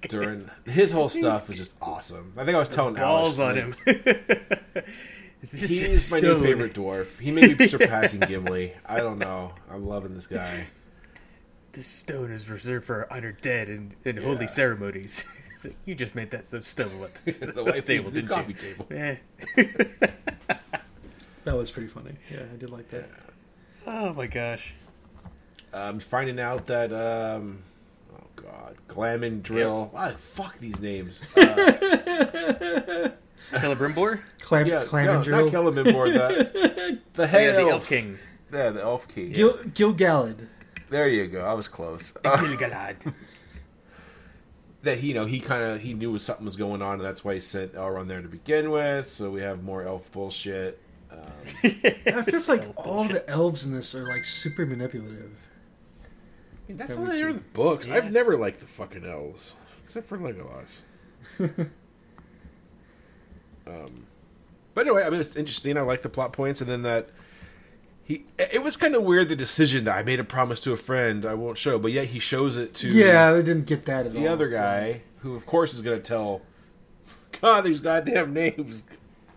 Durin. His whole stuff was just awesome. I think I was telling balls Alex. Balls on like, him. He's my new favorite dwarf. He may be surpassing Gimli. I don't know. I'm loving this guy. This stone is reserved for our dead and, and yeah. holy ceremonies. Like, you just made that the stone what the, the white table, didn't coffee you? Table. Yeah. That was pretty funny. Yeah, I did like that. Oh my gosh. Um, finding out that um, oh god, Glamin Drill. Yeah. Wow, fuck these names. Uh, Celebrimbor? Clam- yeah, Clam- no, not Celebrimbor. The, the head yeah, elf. The elf king. Yeah, the elf king. Gil- Gilgalad. There you go. I was close. Uh, Gilgalad. That he, you know, he kind of he knew something was going on, and that's why he sent Elrond there to begin with. So we have more elf bullshit. Um, I feel like all bullshit. The elves in this are like super manipulative. I mean, that's how they are in the books. Yeah. I've never liked the fucking elves, except for Legolas. Um, but anyway, I mean, it's interesting. I like the plot points, and then that he. It was kind of weird the decision that I made a promise to a friend I won't show, but yet he shows it to. Yeah, they didn't get that at the all. The other guy, right? Who of course is going to tell. God, these goddamn names,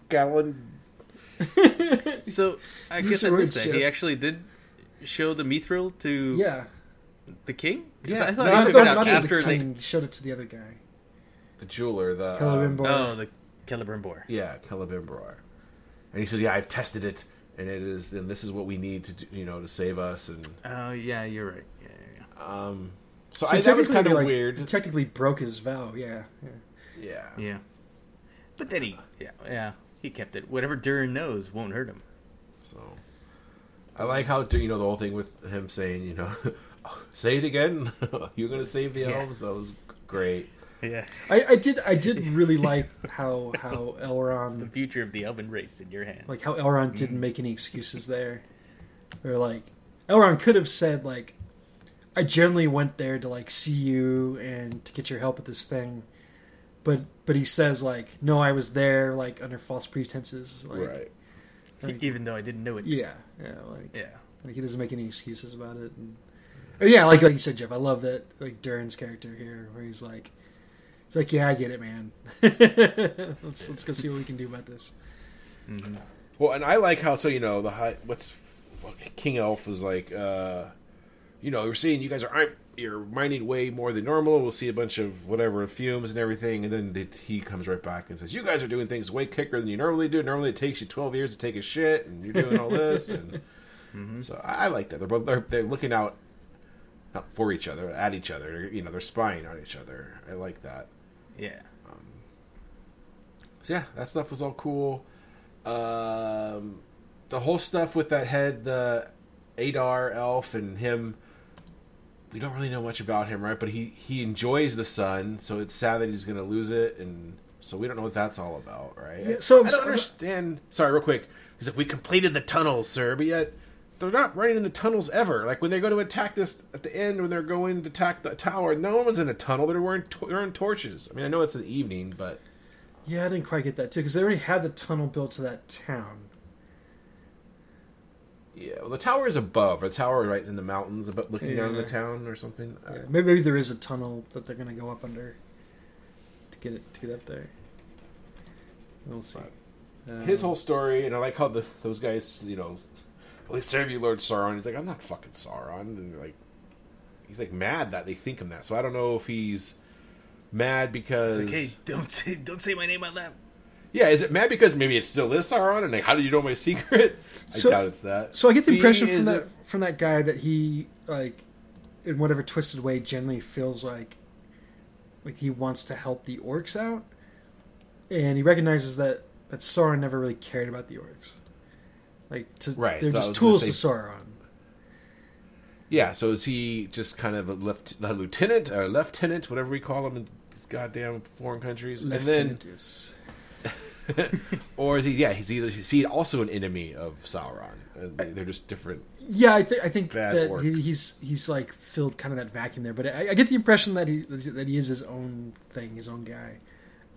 Galen. So I guess I missed that. He actually did show the Mithril to. Yeah. The king? Yeah, I thought no, he took it out after the king. They showed it to the other guy, the jeweler, the Celebrimbor. Oh, the. Celebrimbor. Yeah, Celebrimbor. And he says, yeah, I've tested it, and it is, and this is what we need to do, you know, to save us. And oh, uh, yeah, you're right. Yeah, yeah, yeah. Um, so, so I that was kind of like, weird. He technically broke his vow, yeah, yeah. Yeah. Yeah. But then he, yeah, yeah, he kept it. Whatever Durin knows won't hurt him. So, I like how, you know, the whole thing with him saying, you know, say it again, you're going to save the elves? Yeah. That was great. Yeah, I, I did. I did really like how how Elrond, the future of the elven race, in your hands. Like how Elrond didn't make any excuses there, or like Elrond could have said like, "I generally went there to like see you and to get your help with this thing," but but he says like, "No, I was there like under false pretenses." Like, right. Like, even though I didn't know it. Yeah. Yeah. Like. Yeah. Like he doesn't make any excuses about it. And, or yeah, like like you said, Jeff. I love that like Durin's character here, where he's like. It's like, yeah, I get it, man. let's let's go see what we can do about this. Mm-hmm. Well, and I like how so you know the high, what's King Elf was like, uh, you know, you're seeing you guys are you're mining way more than normal. We'll see a bunch of whatever fumes and everything, and then he comes right back and says, "You guys are doing things way quicker than you normally do. Normally it takes you twelve years to take a shit, and you're doing all this." And mm-hmm. So I like that they're both they're, they're looking out not for each other, at each other. You know, they're spying on each other. I like that. Yeah. Um, so yeah, that stuff was all cool. Um, the whole stuff with that head, the Adar elf and him, we don't really know much about him, right? But he, he enjoys the sun, so it's sad that he's going to lose it, and so we don't know what that's all about, right? Yeah, so I don't so, understand. Sorry, real quick. He's like, we completed the tunnels, sir, but yet they're not running in the tunnels ever. Like, when they go to attack this at the end, when they're going to attack the tower, no one's in a tunnel. They're wearing, to- they're wearing torches. I mean, I know it's in the evening, but... Yeah, I didn't quite get that, too, because they already had the tunnel built to that town. Yeah, well, the tower is above. The tower right in the mountains, about looking yeah. down the town or something. Yeah. Uh, maybe, maybe there is a tunnel that they're going to go up under to get it to get up there. We'll see. Um, his whole story, and I like how the, those guys, you know... We serve you, Lord Sauron. He's like, I'm not fucking Sauron. And like, he's like mad that they think him that. So I don't know if he's mad because like, hey, don't say, don't say my name out loud. Yeah, is it mad because maybe it still is Sauron? And like, how do you know my secret? I so, doubt it's that. So I get the impression he, from that it... from that guy that he like, in whatever twisted way, generally feels like like he wants to help the orcs out, and he recognizes that that Sauron never really cared about the orcs. Like to, right, they're so just tools say, to Sauron. Yeah, so is he just kind of a, left, a lieutenant or a lieutenant, whatever we call him in these goddamn foreign countries? Lieutenant, yes. Or is he? Yeah, he's either is he also an enemy of Sauron? They're just different. Yeah, I think I think that he, he's he's like filled kind of that vacuum there. But I, I get the impression that he that he is his own thing, his own guy.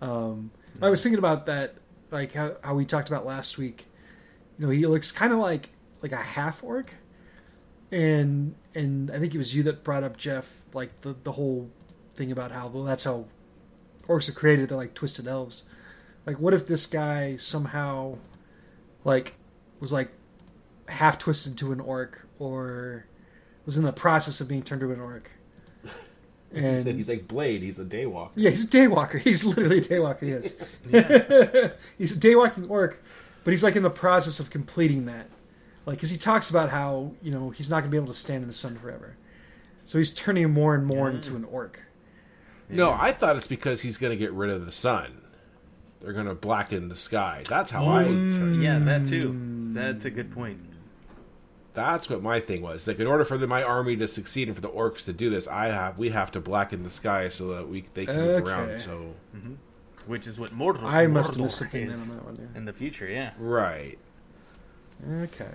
Um, mm-hmm. I was thinking about that like how, how we talked about last week. You know, he looks kind of like like a half orc, and and I think it was you that brought up, Jeff, like the the whole thing about how, well, that's how orcs are created. They're like twisted elves. Like, what if this guy somehow like was like half twisted to an orc, or was in the process of being turned to an orc? And he said he's like Blade. He's a daywalker. Yeah, he's a daywalker. He's literally a daywalker. He is. Yeah. He's a daywalking orc, but he's like in the process of completing that. Like, because he talks about how, you know, he's not going to be able to stand in the sun forever. So he's turning more and more yeah. into an orc. Yeah. No, I thought it's because he's going to get rid of the sun. They're going to blacken the sky. That's how mm. I turned. Yeah, that too. That's a good point. That's what my thing was. Like, in order for the, my army to succeed and for the orcs to do this, I have we have to blacken the sky so that we they can okay. move around. So, mm-hmm. which is what Mordor. I Mordor must have missed something on that one. Yeah. In the future, yeah, right. Okay.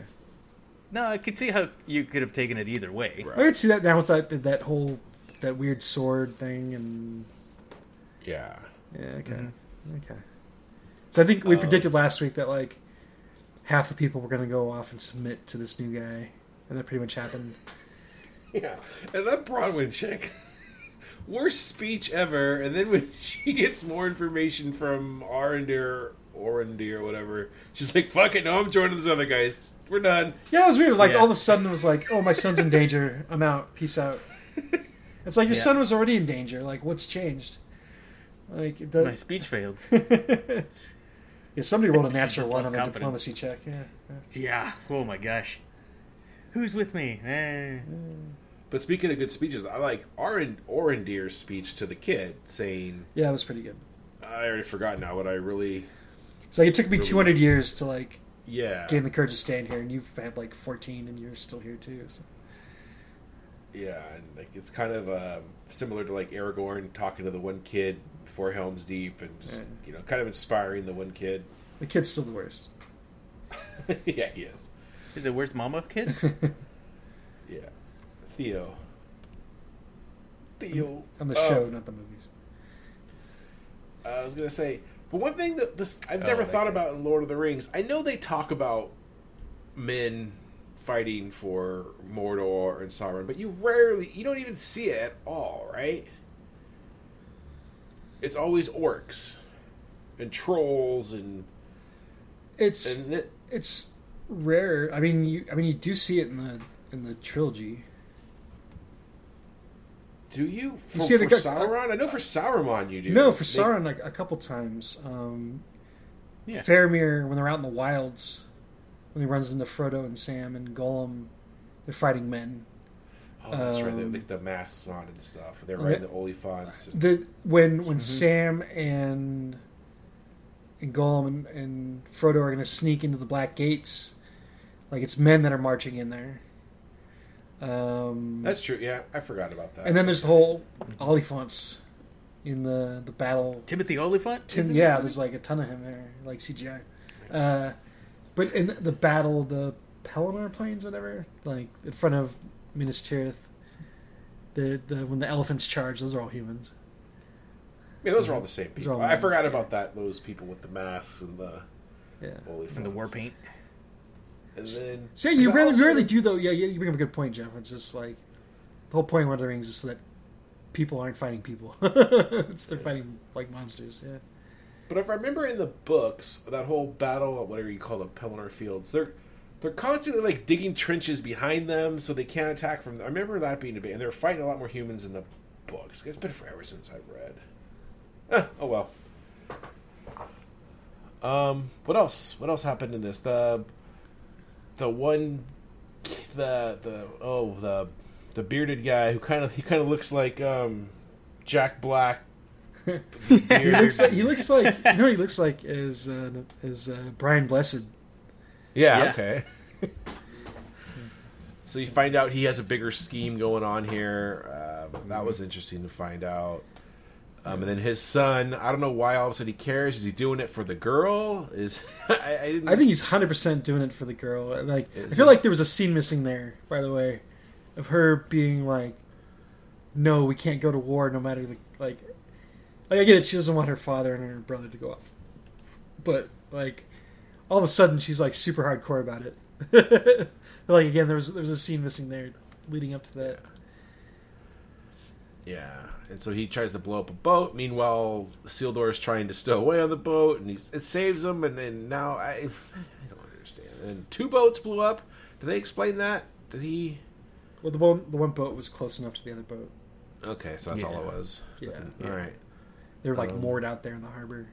No, I could see how you could have taken it either way. Right. I could see that now with that that whole that weird sword thing and yeah, yeah. Okay, mm-hmm. okay. So I think we uh, predicted last week that like. half the people were going to go off and submit to this new guy. And that pretty much happened. Yeah. And that Bronwyn chick. Worst speech ever. And then when she gets more information from Arendir, Orendir or whatever, she's like, fuck it, no, I'm joining those other guys. We're done. Yeah, it was weird. Like, yeah. all of a sudden it was like, oh, my son's in danger. I'm out. Peace out. It's like, your yeah. son was already in danger. Like, what's changed? Like, it does... My speech failed. Yeah, somebody rolled a natural one on a diplomacy check. Yeah. Yeah. Oh my gosh. Who's with me? Eh. But speaking of good speeches, I like Orendir's speech to the kid saying. Yeah, that was pretty good. I already forgot now what I really. So it took me really two hundred years to like. Yeah. Gain the courage to stand here, and you've had like fourteen, and you're still here too. So. Yeah, and like it's kind of uh, similar to like Aragorn talking to the one kid. Four Helms Deep, and just, right. you know, kind of inspiring the one kid. The kid's still the worst. Yeah, he is. Is it Where's Mama kid? Yeah. Theo. Theo. On the um, show, not the movies. I was going to say, but one thing that this I've oh, never thought guy. about in Lord of the Rings, I know they talk about men fighting for Mordor and Sauron, but you rarely, you don't even see it at all, right? It's always orcs and trolls, and it's and it, it's rare. I mean, you I mean you do see it in the in the trilogy. Do you? For, you see for it, Sauron? I know for Saruman you do. No, for Sauron they, like, a couple times. Um, yeah. Faramir, when they're out in the wilds, when he runs into Frodo and Sam and Gollum, they're fighting men. Oh, that's um, right. They, they, the masks on and stuff. They're riding the Oliphants. And... The, when when mm-hmm. Sam and and Gollum and, and Frodo are going to sneak into the Black Gates, like, it's men that are marching in there. Um, that's true. Yeah, I forgot about that. And then there's the whole Oliphants in the, the battle. Timothy Oliphant? Tim, yeah, there's like a ton of him there, like C G I. Uh, but in the battle, the Pelennor Plains, whatever, like in front of. Minas Tirith, the, the when the elephants charge, those are all humans. Yeah, those are all the same people. I forgot about that. Those people with the masks and the yeah, and the war paint. And then, so yeah, you rarely, also... rarely do though. Yeah, you bring up a good point, Jeff. It's just like the whole point of Lord of the Rings is so that people aren't fighting people; it's they're yeah. fighting like monsters. Yeah. But if I remember in the books, that whole battle, whatever you call it, Pelennor Fields, they're. They're constantly, like, digging trenches behind them so they can't attack from... I remember that being a bit... And they're fighting a lot more humans in the books. It's been forever since I've read. Ah, oh, well. Um, what else? What else happened in this? The... The one... The... the oh, the... The bearded guy who kind of... He kind of looks like, um... Jack Black. Beard. he looks like... He looks like... You know what he looks like is, uh, is uh, Brian Blessed. Yeah, yeah, okay. So you find out he has a bigger scheme going on here. Um, that was interesting to find out. Um, and then his son, I don't know why all of a sudden he cares. Is he doing it for the girl? Is I, I, didn't... I think he's one hundred percent doing it for the girl. Like, Is I feel it? like there was a scene missing there, by the way, of her being like, no, we can't go to war no matter the... Like, like I get it, she doesn't want her father and her brother to go off. But... Like, all of a sudden, she's like super hardcore about it. Like, again, there was there was a scene missing there leading up to that. Yeah, and so he tries to blow up a boat. Meanwhile, Sildor is trying to stow away on the boat, and he, it saves him. And then now I, I don't understand. And two boats blew up. Did they explain that? Did he? Well, the one the one boat was close enough to the other boat. Okay, so that's yeah. all it was. Yeah. yeah. All right. They're like um, moored out there in the harbor.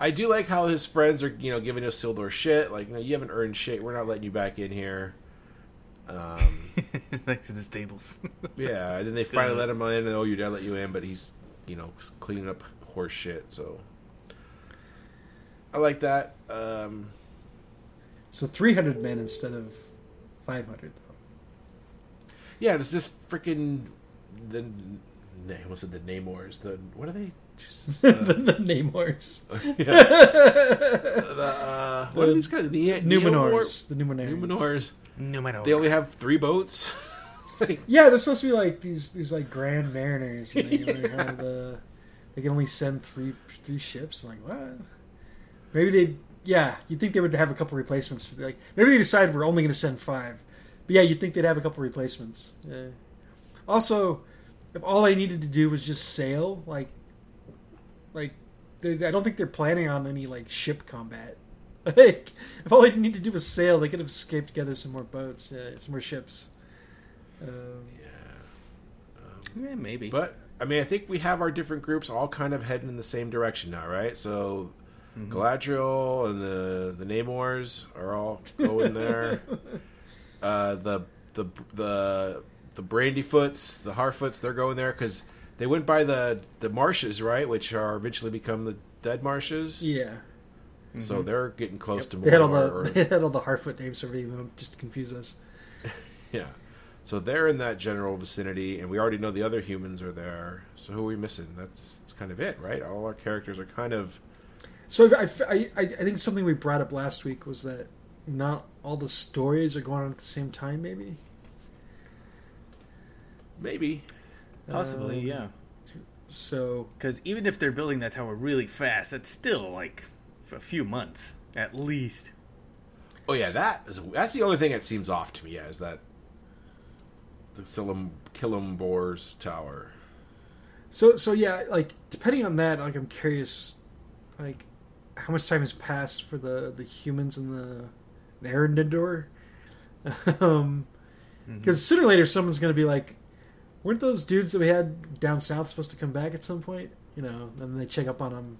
I do like how his friends are, you know, giving us Sildor shit. Like, no, you haven't earned shit. We're not letting you back in here. Um, back to the stables. Yeah, and then they finally let him in, and oh, your dad let you in, but he's, you know, cleaning up horse shit. So I like that. Um, so three hundred men instead of five hundred, though. Yeah, it's just freaking the. What's it? The Namors. The what are they? Just, uh, the, the Namors. Yeah. the, uh, what the, are these guys? The Numenors. The Numenors. Numenors. Numenor. They only have three boats. Like, yeah, they're supposed to be like these these like grand mariners. And they, yeah. have the, they can only send three three ships. Like, what? Maybe they. Yeah, you'd think they would have a couple replacements. For, like, maybe they decided we're only going to send five. But yeah, you'd think they'd have a couple replacements. Yeah. Also, if all they needed to do was just sail, like. Like, they, I don't think they're planning on any, like, ship combat. Like, if all they need to do was sail, they could have escaped together some more boats, uh, some more ships. Um, yeah. Um, yeah, maybe. But, I mean, I think we have our different groups all kind of heading in the same direction now, right? So, mm-hmm. Galadriel and the, the Namors are all going there. uh, the, the, the, the Brandyfoots, the Harfoots, they're going there because... They went by the, the marshes, right? Which are eventually become the Dead Marshes. Yeah. Mm-hmm. So they're getting close yep. to more. They had all the, or... they had all the Harfoot names for everything, just to confuse us. Yeah. So they're in that general vicinity, and we already know the other humans are there. So who are we missing? That's, that's kind of it, right? All our characters are kind of... So I, I, I think something we brought up last week was that not all the stories are going on at the same time, maybe? Maybe. Possibly, um, yeah. So, because even if they're building that tower really fast, that's still like a few months at least. Oh yeah, that is that's the only thing that seems off to me. Yeah, is that the Celebrimbor's tower? So, so yeah, like depending on that, like I'm curious, like how much time has passed for the, the humans and the and Arendendor? Because um, mm-hmm. sooner or later, someone's going to be like. Weren't those dudes that we had down south supposed to come back at some point? You know, and then they check up on them.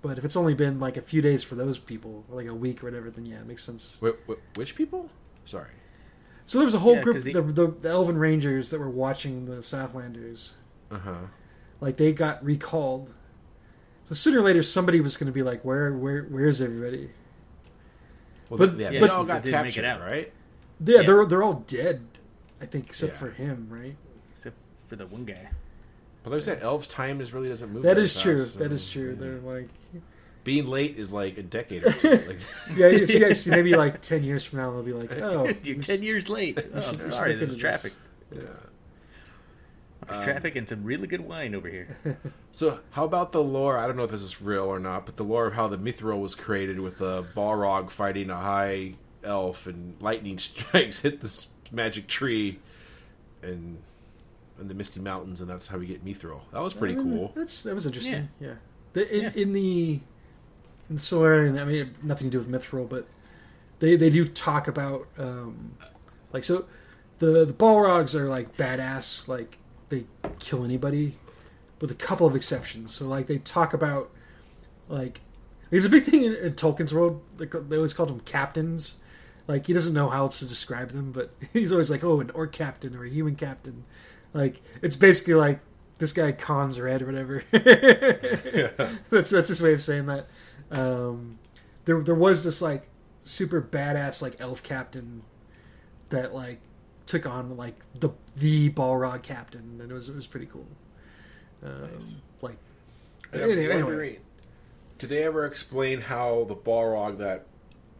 But if it's only been like a few days for those people, or like a week or whatever, then yeah, it makes sense. Wait, wait, which people? Sorry. So there was a whole yeah, group, he... the, the, the Elven Rangers that were watching the Southlanders. Uh-huh. Like, they got recalled. So sooner or later, somebody was going to be like, where where, where is everybody? Well, but, yeah, but they all got captured, make it out, right? Yeah, yeah, they're they're all dead. I think, except yeah. for him, right? Except for the one guy. But like I said, elves' time is really doesn't move. That is true. Fast, so, that is true. Yeah. They're like being late is like a decade or so. Like... yeah, you see, guys, maybe like ten years from now, they'll be like, "Oh, dude, you're ten years late." Oh, I'm sorry, there's traffic. Yeah, there's um, traffic and some really good wine over here. So, how about the lore? I don't know if this is real or not, but the lore of how the Mithril was created with the Balrog fighting a high elf and lightning strikes hit the. Magic tree and and the Misty Mountains, and that's how we get Mithril. That was pretty I mean, cool. That's that was interesting. Yeah, yeah. The, in, yeah. in the in Sauron, I mean, nothing to do with Mithril, but they, they do talk about um, like so the the Balrogs are like badass, like they kill anybody, with a couple of exceptions. So like they talk about like it's a big thing in, in Tolkien's world. They, they always called them captains. Like, he doesn't know how else to describe them, but he's always like, oh, an orc captain or a human captain. Like, it's basically like, this guy cons red or whatever. yeah. That's that's his way of saying that. Um, there there was this, like, super badass, like, elf captain that, like, took on, like, the the Balrog captain, and it was it was pretty cool. Um, nice. Like, anyway, anyway. Did they ever explain how the Balrog that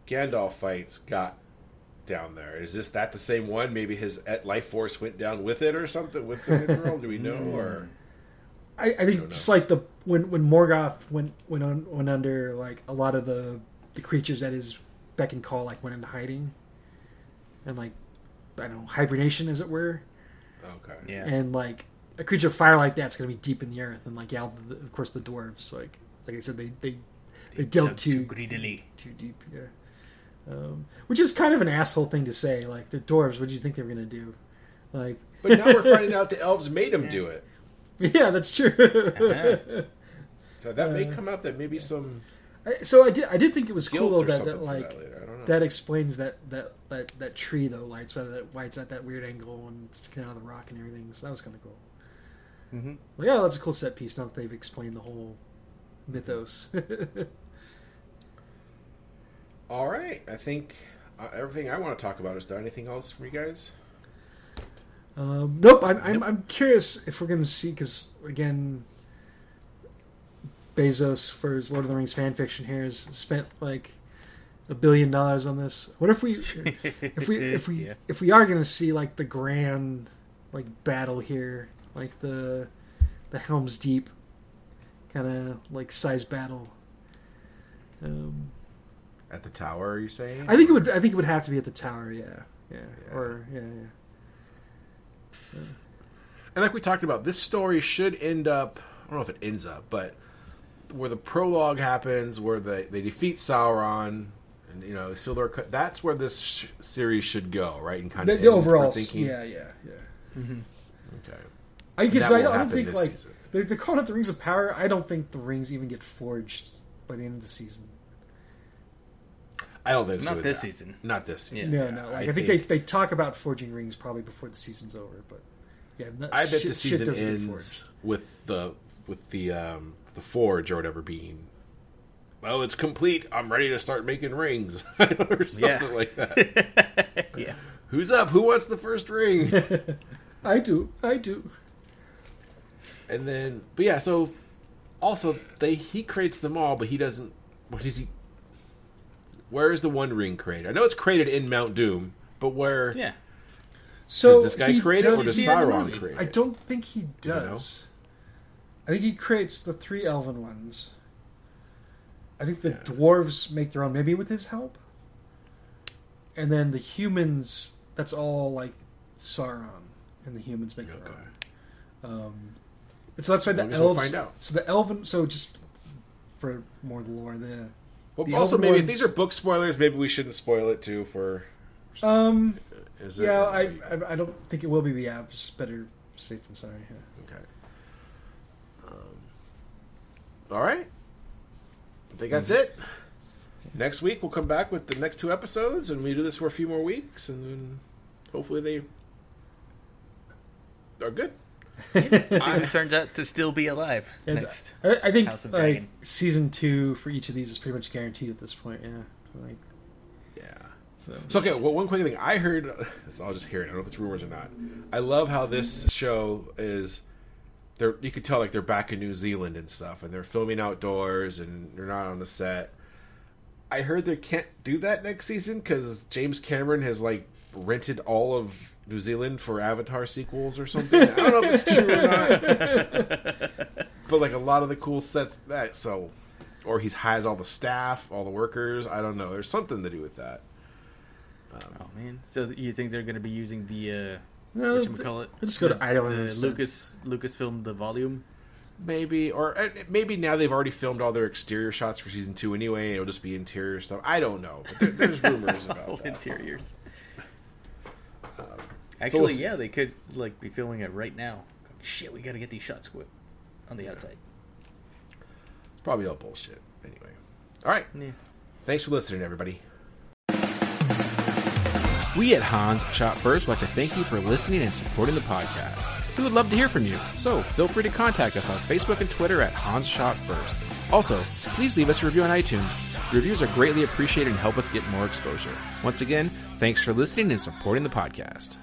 Gandalf fights got down there? Is this that the same one? Maybe his life force went down with it or something with the Mithril? Do we know? Or I, I think I just like the when when Morgoth went went on went under, like a lot of the the creatures at his beck and call like went into hiding, and like I don't know, hibernation as it were. Okay. Yeah. And like a creature of fire like that's gonna be deep in the earth, and like yeah, the, of course the dwarves like like I said they they, they, they dealt too, too greedily, too deep. Yeah. Um, which is kind of an asshole thing to say. Like the dwarves, what do you think they were gonna do? Like, but now we're finding out the elves made them yeah. do it. Yeah, that's true. Uh-huh. So that uh, may come out that maybe some. I, so I did. I did think it was cool though that, that like that, I don't know. That explains that that, that that tree though. Like it's rather why it's at that weird angle and sticking out of the rock and everything. So that was kind of cool. Mm-hmm. Well, yeah, that's a cool set piece. Now that they've explained the whole mythos. All right, I think uh, everything I want to talk about. Is there anything else for you guys? Um, nope. I'm, I'm I'm curious if we're going to see, because again, Bezos for his Lord of the Rings fan fiction here has spent like a billion dollars on this. What if we if we if we yeah. if we are going to see like the grand like battle here, like the the Helm's Deep kind of like size battle. Um, at the tower, are you saying? I think it would. I think it would have to be at the tower. Yeah. Yeah. yeah. Or yeah. yeah. So. And like we talked about, this story should end up, I don't know if it ends up, but where the prologue happens, where the, they defeat Sauron, and, you know, Sildur, that's where this sh- series should go, right? And kind of the, the overall, thinking, yeah, yeah, yeah. Mm-hmm. Okay. I guess I don't think, like, they, they call it the Rings of Power. I don't think the rings even get forged by the end of the season. I don't think not so this that. season. Not this season. Yeah. No, no. Like, I, I think, think they, they talk about forging rings probably before the season's over, but yeah, that, I bet shit, the season ends with the with the um, the forge or whatever being. Well, it's complete. I'm ready to start making rings or something yeah. like that. yeah. Who's up? Who wants the first ring? I do. I do. And then, but yeah. So also, they he creates them all, but he doesn't. What is he? Where is the One Ring created? I know it's created in Mount Doom, but where yeah. so does this guy create does, it or does Sauron create it? I don't think he does. You know? I think he creates the three elven ones. I think the yeah. dwarves make their own, maybe with his help. And then the humans, that's all like Sauron, and the humans make okay. their own. Um, and so that's why the elves... We'll find out. So the elven... So just for more lore, the... Well, also, maybe ones, if these are book spoilers, maybe we shouldn't spoil it too. For um, is it, yeah, I, I I don't think it will be. Yeah, just better safe than sorry. Yeah. Okay. Um, all right, I think that's it. Next week we'll come back with the next two episodes, and we do this for a few more weeks, and then hopefully they are good. It turns out to still be alive and next. I, I think House of like Dragon. Season two for each of these is pretty much guaranteed at this point. Yeah, like, yeah. So, so okay. Well, one quick thing I heard. So I'll just hear it. I don't know if it's rumors or not. I love how this show is. They're you could tell like they're back in New Zealand and stuff, and they're filming outdoors, and they're not on the set. I heard they can't do that next season because James Cameron has like rented all of New Zealand for Avatar sequels or something. I don't know if it's true or not. But like a lot of the cool sets that so or he has all the staff, all the workers, I don't know. There's something to do with that. Um, oh man. So you think they're going to be using the uh no, whatchamacallit? I'll just go to Ireland and Lucas Lucasfilm the volume. Maybe or maybe now they've already filmed all their exterior shots for season two anyway, and it'll just be interior stuff. I don't know. But there, there's rumors about all that. Interiors. Actually, yeah, they could like be filming it right now. Shit, we got to get these shots quick on the yeah. outside. It's probably all bullshit. Anyway, all right. Yeah. Thanks for listening, everybody. We at Hans Shot First would like to thank you for listening and supporting the podcast. We would love to hear from you, so feel free to contact us on Facebook and Twitter at Hans Shot First. Also, please leave us a review on iTunes. Reviews are greatly appreciated and help us get more exposure. Once again, thanks for listening and supporting the podcast.